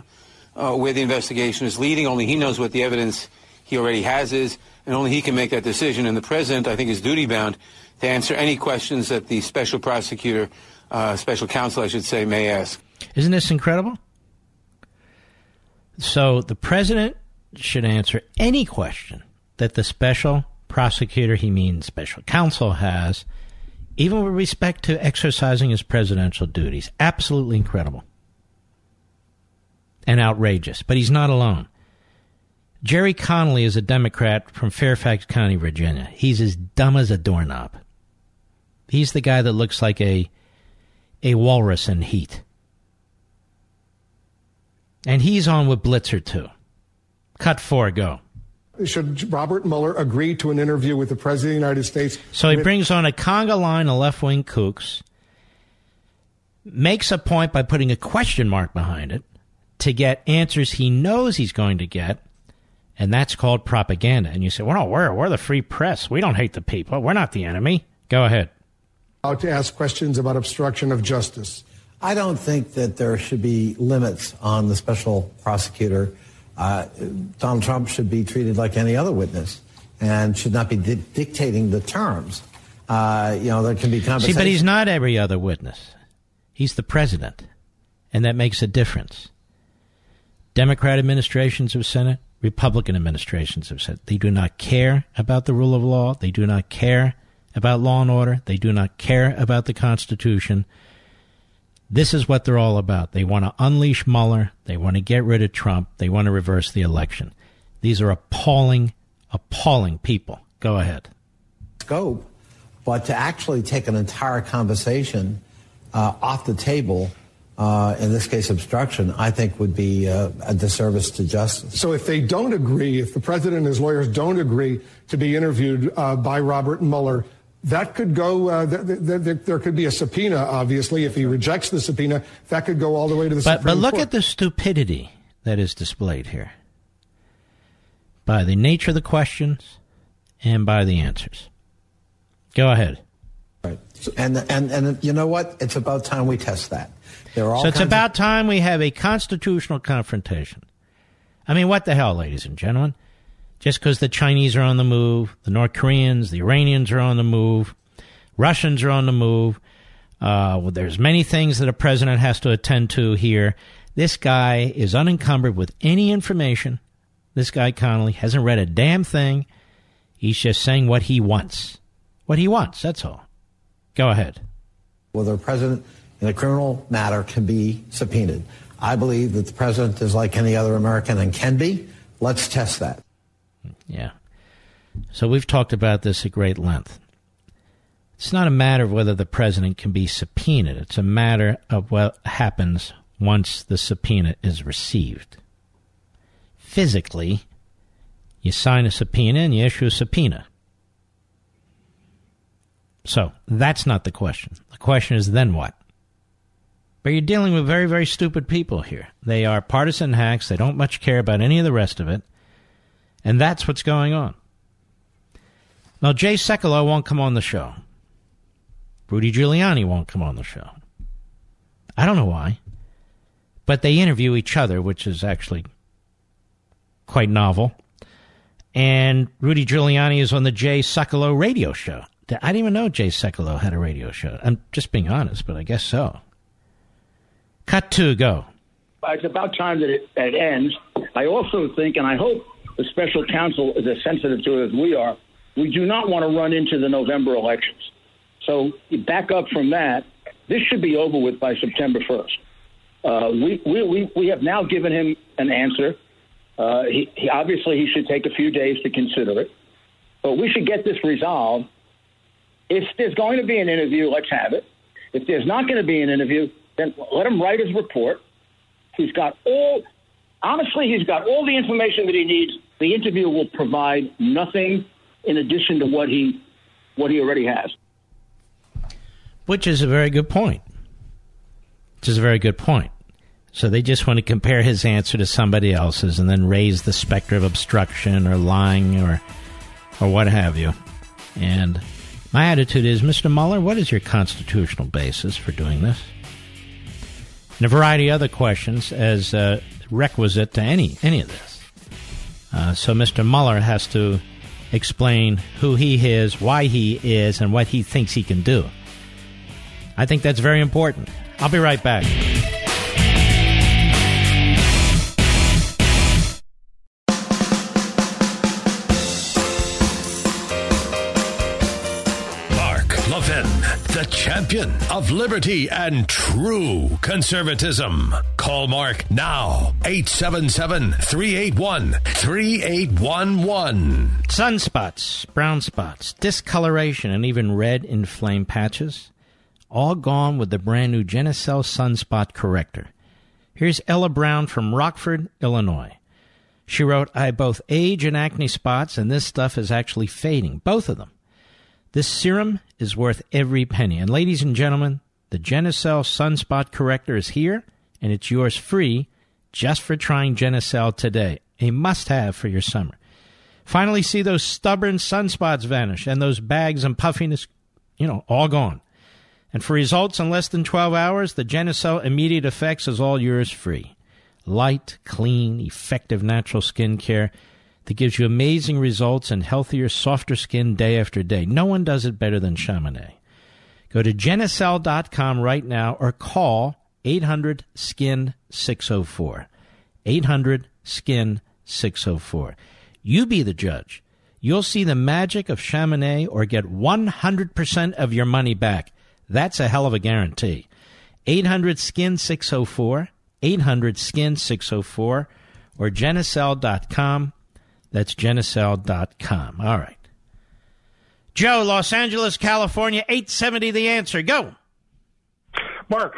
uh, where the investigation is leading. Only he knows what the evidence he already has is. And only he can make that decision. And the president, I think, is duty-bound to answer any questions that the special prosecutor, uh, special counsel, I should say, may ask. Isn't this incredible? So the president should answer any question that the special prosecutor, he means special counsel, has, even with respect to exercising his presidential duties. Absolutely incredible and outrageous. But he's not alone. Jerry Connolly is a Democrat from Fairfax County, Virginia. He's as dumb as a doorknob. He's the guy that looks like a a walrus in heat. And he's on with Blitzer, too. Cut four, go. Should Robert Mueller agree to an interview with the President of the United States? So he brings on a conga line of left-wing kooks makes a point by putting a question mark behind it to get answers he knows he's going to get, and that's called propaganda. And you say, well, no, we're, we're the free press. We don't hate the people. We're not the enemy. Go ahead. How to ask questions about obstruction of justice. I don't think that there should be limits on the special prosecutor. Uh, Donald Trump should be treated like any other witness and should not be di- dictating the terms. Uh, you know, there can be conversation. See, but he's not every other witness. He's the president, and that makes a difference. Democrat administrations have said it. Republican administrations have said it. They do not care about the rule of law. They do not care about law and order. They do not care about the Constitution. This is what they're all about. They want to unleash Mueller. They want to get rid of Trump. They want to reverse the election. These are appalling, appalling people. Go ahead. Scope, but to actually take an entire conversation uh, off the table, uh, in this case obstruction, I think would be uh, a disservice to justice. So if they don't agree, if the president and his lawyers don't agree to be interviewed uh, by Robert Mueller, that could go, uh, th- th- th- there could be a subpoena, obviously. If he rejects the subpoena, that could go all the way to the Supreme Court. But look at the stupidity that is displayed here by the nature of the questions and by the answers. Go ahead. Right. And, and, and you know what? It's about time we test that. There are all so it's about of- time we have a constitutional confrontation. I mean, what the hell, ladies and gentlemen? Just because the Chinese are on the move, the North Koreans, the Iranians are on the move, Russians are on the move. Uh, well, there's many things that a president has to attend to here. This guy is unencumbered with any information. This guy, Connolly, hasn't read a damn thing. He's just saying what he wants. What he wants, that's all. Go ahead. Whether a president in a criminal matter can be subpoenaed. I believe that the president is like any other American and can be. Let's test that. Yeah. So we've talked about this at great length. It's not a matter of whether the president can be subpoenaed. It's a matter of what happens once the subpoena is received. Physically, you sign a subpoena and you issue a subpoena. So that's not the question. The question is, then what? But you're dealing with very, very stupid people here. They are partisan hacks. They don't much care about any of the rest of it. And that's what's going on. Now, Jay Sekulow won't come on the show. Rudy Giuliani won't come on the show. I don't know why. But they interview each other, which is actually quite novel. And Rudy Giuliani is on the Jay Sekulow radio show. I didn't even know Jay Sekulow had a radio show. I'm just being honest, but I guess so. Cut to, go. It's about time that it, that it ends. I also think, and I hope, the special counsel is as sensitive to it as we are. We do not want to run into the November elections. So back up from that. This should be over with by September first. Uh, we, we, we, we have now given him an answer. Uh, he, he obviously, he should take a few days to consider it. But we should get this resolved. If there's going to be an interview, let's have it. If there's not going to be an interview, then let him write his report. He's got all... Honestly, he's got all the information that he needs. The interview will provide nothing in addition to what he what he already has. Which is a very good point. Which is a very good point. So they just want to compare his answer to somebody else's and then raise the specter of obstruction or lying or or what have you. And my attitude is, Mister Mueller, what is your constitutional basis for doing this? And a variety of other questions as... Uh, requisite to any any of this. Uh, so Mister Mueller has to explain who he is, why he is, and what he thinks he can do. I think that's very important. I'll be right back. Mark Levin, the champion of liberty and true conservatism. Call Mark now, eight seven seven, three eight one, three eight one one. Sunspots, brown spots, discoloration, and even red inflamed patches, all gone with the brand new Genocell Sunspot Corrector. Here's Ella Brown from Rockford, Illinois. She wrote, I both age and acne spots, and this stuff is actually fading, both of them. This serum is worth every penny. And ladies and gentlemen, The Genocell Sunspot Corrector is here, and it's yours free just for trying Genocell today. A must-have for your summer. Finally see those stubborn sunspots vanish and those bags and puffiness, you know, all gone. And for results in less than twelve hours, the Genocell Immediate Effects is all yours free. Light, clean, effective natural skin care that gives you amazing results and healthier, softer skin day after day. No one does it better than Chaminade. Go to Genocell dot com right now or call eight hundred S K I N six oh four. eight hundred S K I N six oh four. You be the judge. You'll see the magic of Chaminade or get one hundred percent of your money back. That's a hell of a guarantee. eight hundred S K I N six oh four, eight hundred S K I N six oh four, or Genocell dot com. That's Genocell dot com. All right. Joe, Los Angeles, California, eight seventy The Answer. Go. Mark,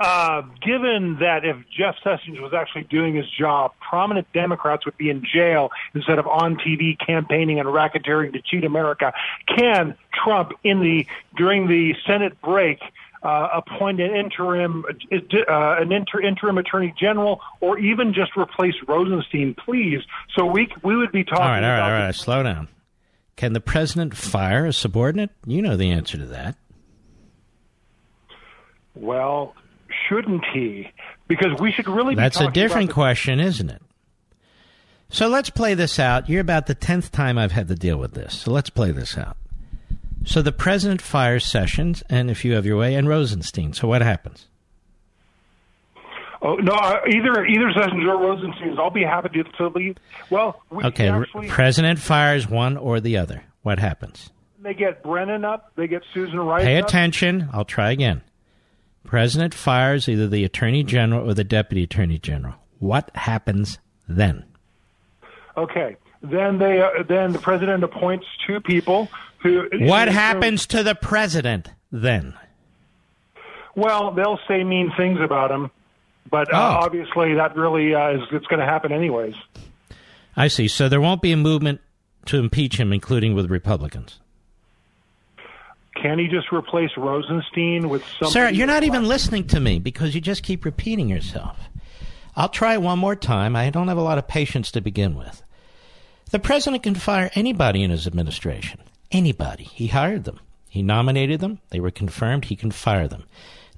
uh, given that if Jeff Sessions was actually doing his job, prominent Democrats would be in jail instead of on T V campaigning and racketeering to cheat America. Can Trump, in the during the Senate break, uh, appoint an interim uh, an inter- interim attorney general, or even just replace Rosenstein, please? So we we would be talking. All right, all right, about all right. This- slow down. Can the president fire a subordinate? You know the answer to that. Well, shouldn't he? Because we should really be talking about this. That's a different question, isn't it? So let's play this out. You're about the tenth time I've had to deal with this. So let's play this out. So the president fires Sessions, and if you have your way, and Rosenstein. So what happens? Oh no! Either either Sessions or Rosenstein. I'll be happy to leave. Well, we okay. Actually, president fires one or the other. What happens? They get Brennan up. They get Susan Rice. Pay attention. Up. I'll try again. President fires either the attorney general or the deputy attorney general. What happens then? Okay. Then they uh, then the president appoints two people who. What who, happens to the president then? Well, they'll say mean things about him. But uh, oh. obviously that really uh, is it's going to happen anyways. I see. So there won't be a movement to impeach him, including with Republicans. Can he just replace Rosenstein with something? Sarah, you're not even listening to me because you just keep repeating yourself. I'll try one more time. I don't have a lot of patience to begin with. The president can fire anybody in his administration. Anybody. He hired them. He nominated them. They were confirmed. He can fire them.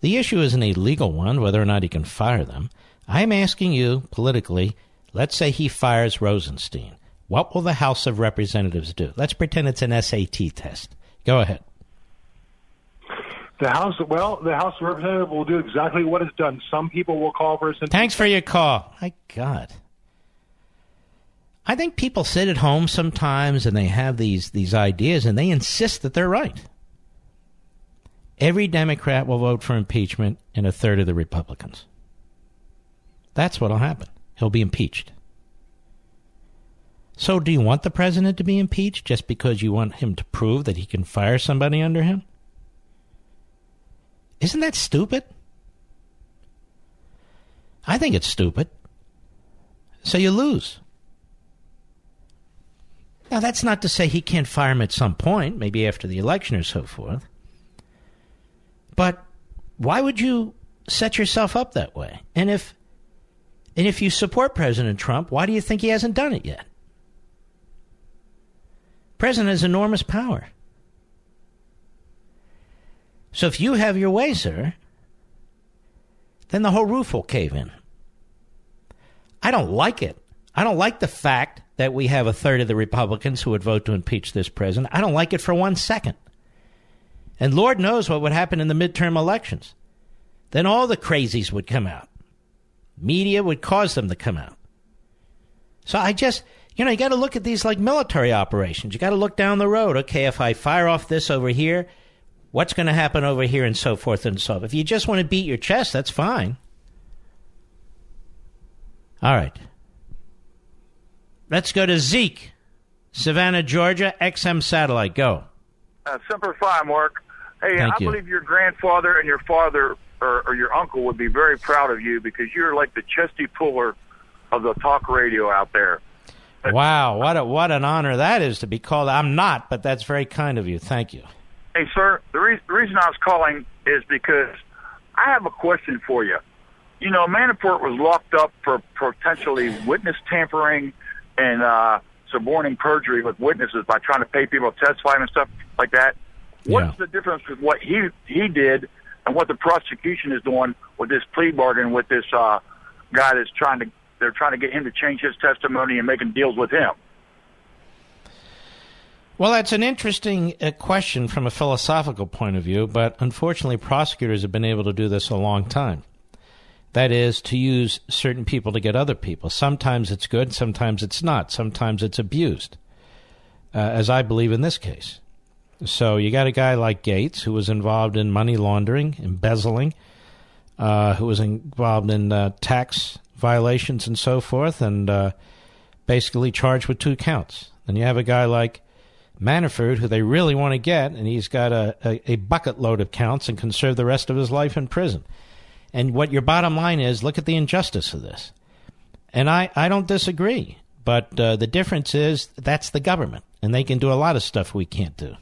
The issue isn't a legal one, whether or not he can fire them. I'm asking you, politically, let's say he fires Rosenstein. What will the House of Representatives do? Let's pretend it's an S A T test. Go ahead. The House, well, the House of Representatives will do exactly what it's done. Some people will call for us. And- Thanks for your call. My God. I think people sit at home sometimes and they have these, these ideas and they insist that they're right. Every Democrat will vote for impeachment and a third of the Republicans. That's what will happen. He'll be impeached. So do you want the president to be impeached just because you want him to prove that he can fire somebody under him? Isn't that stupid? I think it's stupid. So you lose. Now, that's not to say he can't fire him at some point, maybe after the election or so forth. But why would you set yourself up that way? And if and if you support President Trump, why do you think he hasn't done it yet? President has enormous power. So if you have your way, sir, then the whole roof will cave in. I don't like it. I don't like the fact that we have a third of the Republicans who would vote to impeach this president. I don't like it for one second. And Lord knows what would happen in the midterm elections. Then all the crazies would come out. Media would cause them to come out. So I just, you know, you got to look at these like military operations. You got to look down the road. Okay, if I fire off this over here, what's going to happen over here and so forth and so forth. If you just want to beat your chest, that's fine. All right. Let's go to Zeke, Savannah, Georgia, X M Satellite. Go. Uh, Semper Fi, Mark. Hey, Thank I you. believe your grandfather and your father or, or your uncle would be very proud of you because you're like the chesty puller of the talk radio out there. But, wow, what a, what an honor that is to be called. I'm not, but that's very kind of you. Thank you. Hey, sir, the, re- the reason I was calling is because I have a question for you. You know, Manafort was locked up for potentially witness tampering and uh, suborning perjury with witnesses by trying to pay people to testify and stuff like that. What's yeah. the difference with what he he did and what the prosecution is doing with this plea bargain with this uh, guy that's trying to, they're trying to get him to change his testimony and making deals with him? Well, that's an interesting uh, question from a philosophical point of view, but unfortunately prosecutors have been able to do this a long time. That is, to use certain people to get other people. Sometimes it's good, sometimes it's not. Sometimes it's abused, uh, as I believe in this case. So you got a guy like Gates, who was involved in money laundering, embezzling, uh, who was involved in uh, tax violations and so forth, and uh, basically charged with two counts. And you have a guy like Manafort, who they really want to get, and he's got a, a, a bucket load of counts and can serve the rest of his life in prison. And what your bottom line is, look at the injustice of this. And I, I don't disagree, but uh, the difference is that's the government, and they can do a lot of stuff we can't do.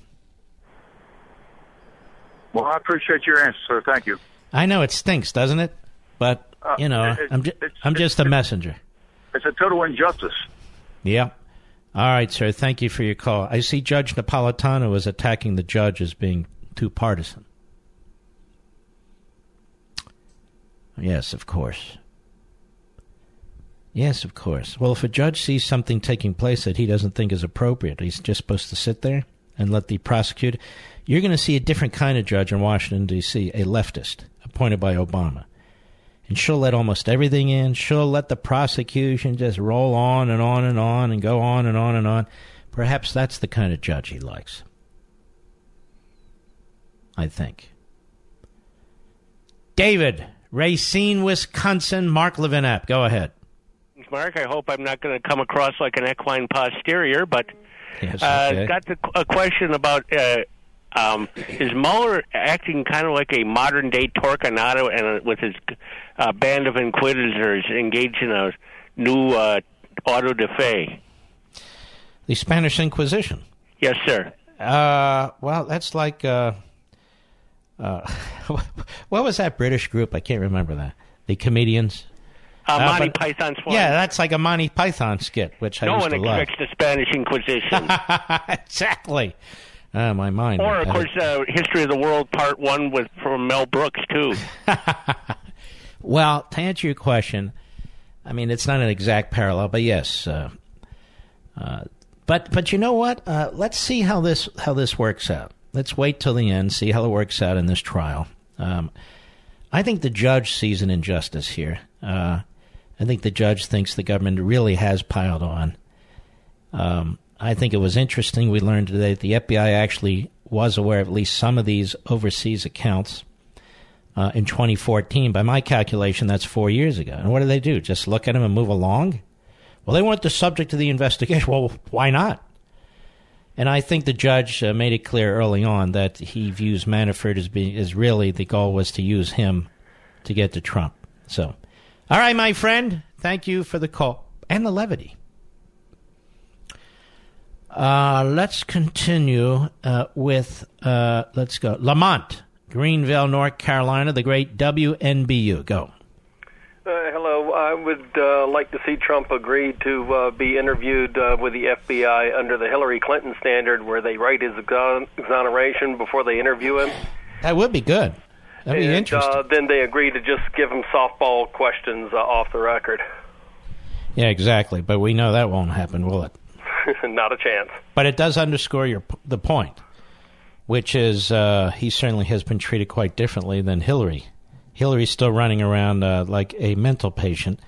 Well, I appreciate your answer, sir. Thank you. I know it stinks, doesn't it? But, uh, you know, it, I'm, ju- I'm just a messenger. It's a total injustice. Yeah. All right, sir. Thank you for your call. I see Judge Napolitano is attacking the judge as being too partisan. Yes, of course. Yes, of course. Well, if a judge sees something taking place that he doesn't think is appropriate, he's just supposed to sit there and let the prosecutor. You're going to see a different kind of judge in Washington, D C, a leftist appointed by Obama. And she'll let almost everything in. She'll let the prosecution just roll on and on and on and go on and on and on. Perhaps that's the kind of judge he likes. I think. David, Racine, Wisconsin, Mark Levin app. Go ahead. Mark, I hope I'm not going to come across like an equine posterior, but yes, okay. uh, got the, a question about... Uh, Um, is Mueller acting kind of like a modern-day Torquemada, and uh, with his uh, band of inquisitors engaged in a new uh, auto de fe? The Spanish Inquisition. Yes, sir. Uh, well, that's like uh, uh, what was that British group? I can't remember that. The comedians. Uh, Monty uh, but, Python's one. Yeah, that's like a Monty Python skit, which I no used to love. No one expects the Spanish Inquisition. Exactly. Ah, my mind. Or, of I, course, uh, History of the World, Part One, with from Mel Brooks, too. Well, to answer your question, I mean, it's not an exact parallel, but yes. Uh, uh, but but you know what? Uh, let's see how this how this works out. Let's wait till the end, see how it works out in this trial. Um, I think the judge sees an injustice here. Uh, I think the judge thinks the government really has piled on. Um. I think it was interesting. We learned today that the F B I actually was aware of at least some of these overseas accounts uh, in twenty fourteen. By my calculation, that's four years ago. And what do they do? Just look at them and move along? Well, they weren't the subject of the investigation. Well, why not? And I think the judge uh, made it clear early on that he views Manafort as being, as really the goal was to use him to get to Trump. So, all right, my friend, thank you for the call and the levity. Uh, let's continue uh, with, uh, let's go, Lamont, Greenville, North Carolina, the great W N B U. Go. Uh, hello. I would uh, like to see Trump agree to uh, be interviewed uh, with the F B I under the Hillary Clinton standard where they write his exon- exoneration before they interview him. That would be good. That would be interesting. Uh, then they agree to just give him softball questions uh, off the record. Yeah, exactly. But we know that won't happen, will it? Not a chance. But it does underscore your the point, which is uh, he certainly has been treated quite differently than Hillary. Hillary's still running around uh, like a mental patient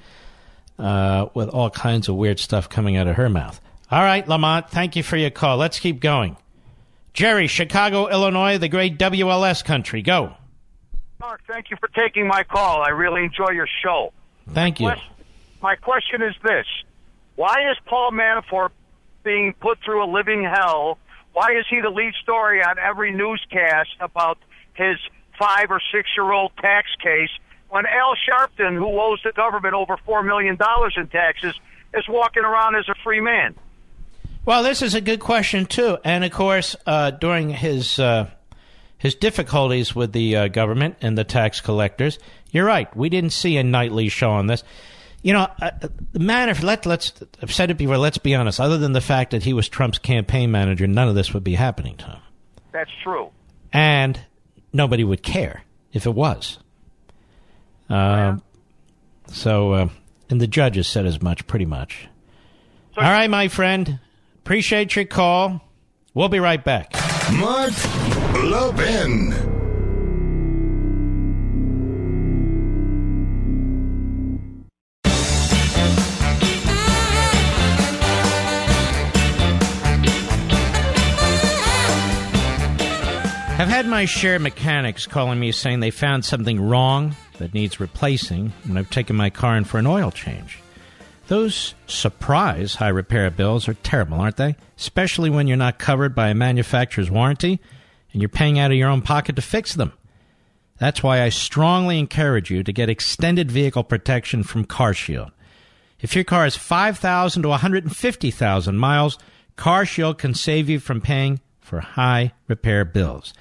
uh, with all kinds of weird stuff coming out of her mouth. All right, Lamont, thank you for your call. Let's keep going. Jerry, Chicago, Illinois, the great W L S country. Go. Mark, thank you for taking my call. I really enjoy your show. Thank you. My question, my question is this. Why is Paul Manafort being put through a living hell? Why is he the lead story on every newscast about his five or six-year-old tax case when Al Sharpton, who owes the government over four million dollars in taxes, is walking around as a free man? Well, this is a good question, too. And, of course, uh, during his uh, his difficulties with the uh, government and the tax collectors. You're right. We didn't see a nightly show on this. You know, uh, Manafort, let, let's, I've said it before, let's be honest. Other than the fact that he was Trump's campaign manager, none of this would be happening to him. That's true. And nobody would care if it was. Uh, yeah. So, uh, and the judge has said as much, pretty much. So, all right, my friend. Appreciate your call. We'll be right back. Mark Levin. I've had my share of mechanics calling me saying they found something wrong that needs replacing when I've taken my car in for an oil change. Those surprise high repair bills are terrible, aren't they? Especially when you're not covered by a manufacturer's warranty and you're paying out of your own pocket to fix them. That's why I strongly encourage you to get extended vehicle protection from CarShield. If your car has five thousand to one hundred fifty thousand miles, CarShield can save you from paying for high repair bills.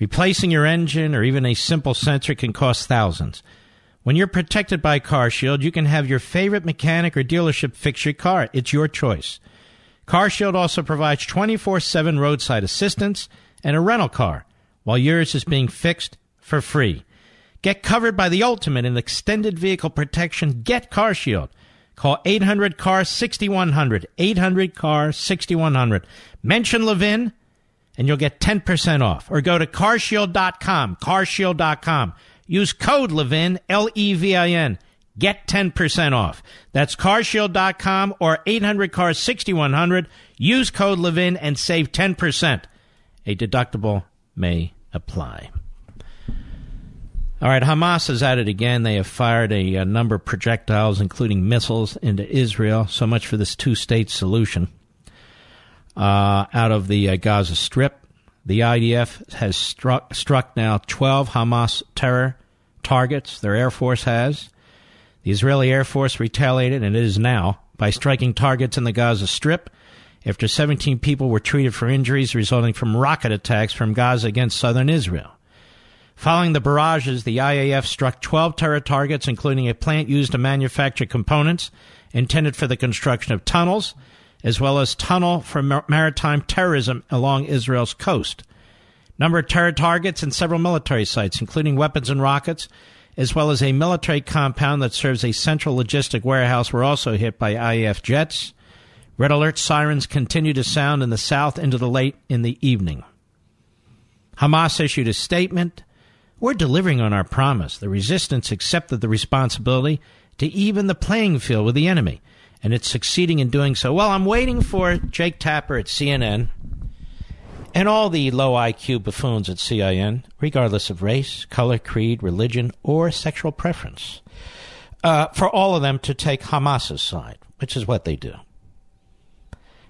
Replacing your engine or even a simple sensor can cost thousands. When you're protected by CarShield, you can have your favorite mechanic or dealership fix your car. It's your choice. CarShield also provides twenty-four seven roadside assistance and a rental car, while yours is being fixed for free. Get covered by the ultimate in extended vehicle protection. Get CarShield. Call eight hundred C A R sixty-one hundred, eight hundred C A R sixty-one hundred. Mention Levin, and you'll get ten percent off. Or go to CarShield dot com, CarShield dot com. Use code Levin, L E V I N. Get ten percent off. That's CarShield dot com or eight hundred C A R sixty-one hundred. Use code Levin and save ten percent. A deductible may apply. All right, Hamas is at it again. They have fired a, a number of projectiles, including missiles, into Israel. So much for this two-state solution. Uh, out of the uh, Gaza Strip, the I D F has struck, struck now twelve Hamas terror targets. Their Air Force has. The Israeli Air Force retaliated, and it is now, by striking targets in the Gaza Strip after seventeen people were treated for injuries resulting from rocket attacks from Gaza against southern Israel. Following the barrages, the I A F struck twelve terror targets, including a plant used to manufacture components intended for the construction of tunnels, as well as tunnel for mar- maritime terrorism along Israel's coast. Number of terror targets and several military sites, including weapons and rockets, as well as a military compound that serves a central logistic warehouse, were also hit by I A F jets. Red alert sirens continue to sound in the south into the late in the evening. Hamas issued a statement. We're delivering on our promise. The resistance accepted the responsibility to even the playing field with the enemy, and it's succeeding in doing so. Well, I'm waiting for Jake Tapper at C N N and all the low I Q buffoons at C I N, regardless of race, color, creed, religion, or sexual preference, uh, for all of them to take Hamas's side, which is what they do.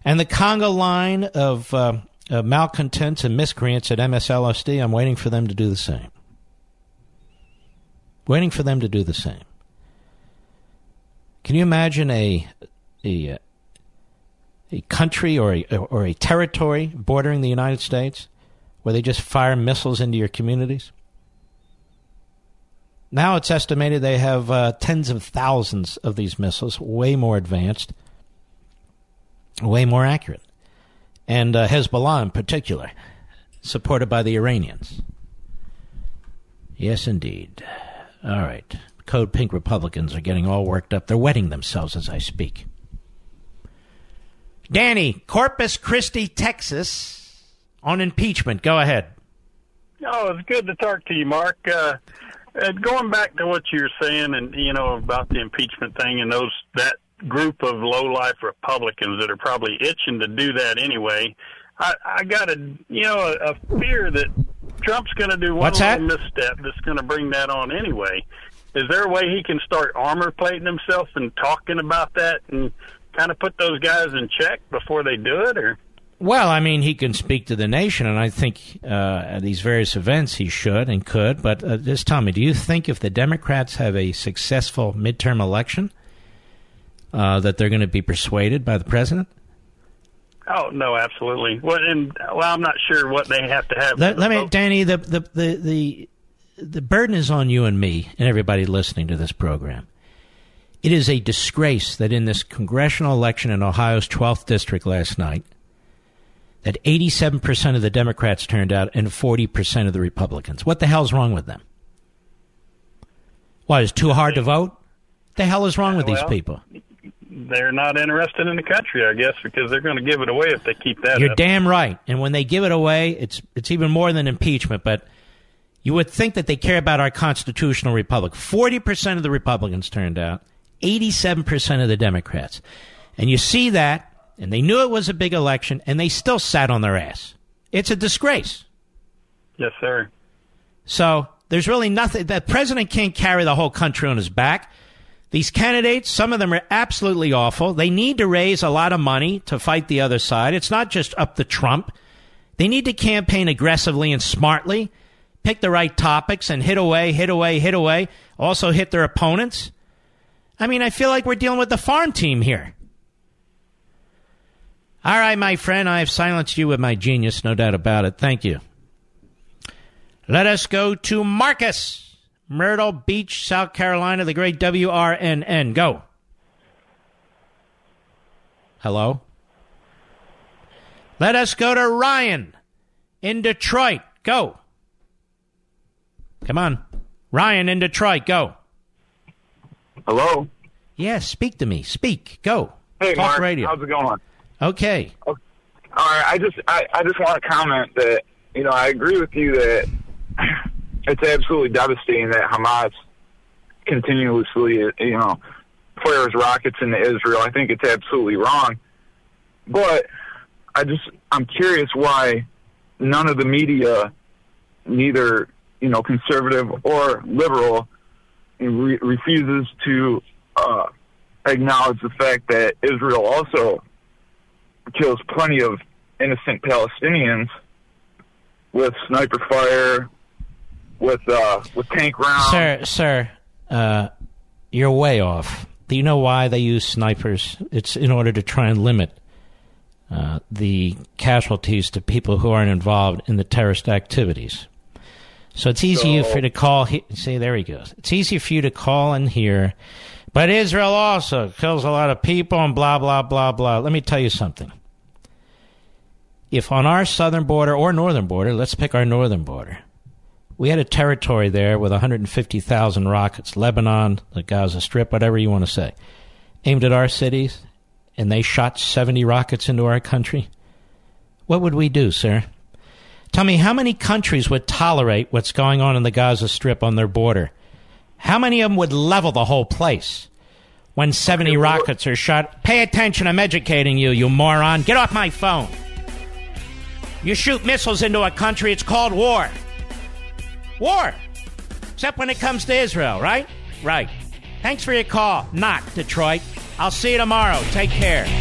And the Congo line of uh, uh, malcontents and miscreants at M S L S D, I'm waiting for them to do the same. Waiting for them to do the same. Can you imagine a a, a country or a, or a territory bordering the United States where they just fire missiles into your communities? Now it's estimated they have uh, tens of thousands of these missiles, way more advanced, way more accurate. And uh, Hezbollah in particular, supported by the Iranians. Yes, indeed. All right. Code Pink Republicans are getting all worked up. They're wetting themselves as I speak. Danny, Corpus Christi, Texas, on impeachment. Go ahead. Oh, it's good to talk to you, Mark. Uh, going back to what you were saying, and you know about the impeachment thing and those that group of low-life Republicans that are probably itching to do that anyway. I, I got a you know a, a fear that Trump's going to do one little misstep that's going to bring that on anyway. Is there a way he can start armor plating himself and talking about that and kind of put those guys in check before they do it? Or well, I mean, he can speak to the nation, and I think uh, at these various events he should and could. But uh, just tell me, do you think if the Democrats have a successful midterm election uh, that they're going to be persuaded by the president? Oh, no, absolutely. Well, and, well, I'm not sure what they have to have. Let, let me, Danny, the, the, the, the, the burden is on you and me and everybody listening to this program. It is a disgrace that in this congressional election in Ohio's twelfth district last night, that eighty-seven percent of the Democrats turned out and forty percent of the Republicans. What the hell's wrong with them? Why, is it too hard to vote? What the hell is wrong with well, these people? They're not interested in the country, I guess, because they're going to give it away if they keep that up. You're damn right. And when they give it away, it's it's even more than impeachment. But you would think that they care about our constitutional republic. forty percent of the Republicans turned out, eighty-seven percent of the Democrats. And you see that. And they knew it was a big election, and they still sat on their ass. It's a disgrace. Yes, sir. So there's really nothing. The president can't carry the whole country on his back. These candidates, some of them are absolutely awful. They need to raise a lot of money to fight the other side. It's not just up to Trump. They need to campaign aggressively and smartly, pick the right topics, and hit away, hit away, hit away. Also hit their opponents. I mean, I feel like we're dealing with the farm team here. All right, my friend, I have silenced you with my genius, no doubt about it. Thank you. Let us go to Marcus, Myrtle Beach, South Carolina, the great W R N N. Go. Hello? Let us go to Ryan in Detroit. Go. Come on. Ryan in Detroit, go. Hello? Yes, yeah, speak to me. Speak. Go. Hey, Talk Mark, radio. How's it going? Okay. All right. I just I, I just want to comment that, you know, I agree with you that it's absolutely devastating that Hamas continuously, you know, fires rockets into Israel. I think it's absolutely wrong. But I just I'm curious why none of the media, neither, you know, conservative or liberal, re- refuses to uh, acknowledge the fact that Israel also kills plenty of innocent Palestinians with sniper fire, with uh, with tank rounds. Sir, sir, uh, you're way off. Do you know why they use snipers? It's in order to try and limit uh, the casualties to people who aren't involved in the terrorist activities. So it's easier so, for you to call. He- See, there he goes. It's easier for you to call in here. But Israel also kills a lot of people and blah, blah, blah, blah. Let me tell you something. If on our southern border or northern border, let's pick our northern border, we had a territory there with one hundred fifty thousand rockets, Lebanon, the Gaza Strip, whatever you want to say, aimed at our cities, and they shot seventy rockets into our country, what would we do, sir? Tell me, how many countries would tolerate what's going on in the Gaza Strip on their border? How many of them would level the whole place when seventy rockets are shot? Pay attention, I'm educating you, you moron. Get off my phone. You shoot missiles into a country, it's called war. War. Except when it comes to Israel, right? Right. Thanks for your call. Not Detroit. I'll see you tomorrow. Take care.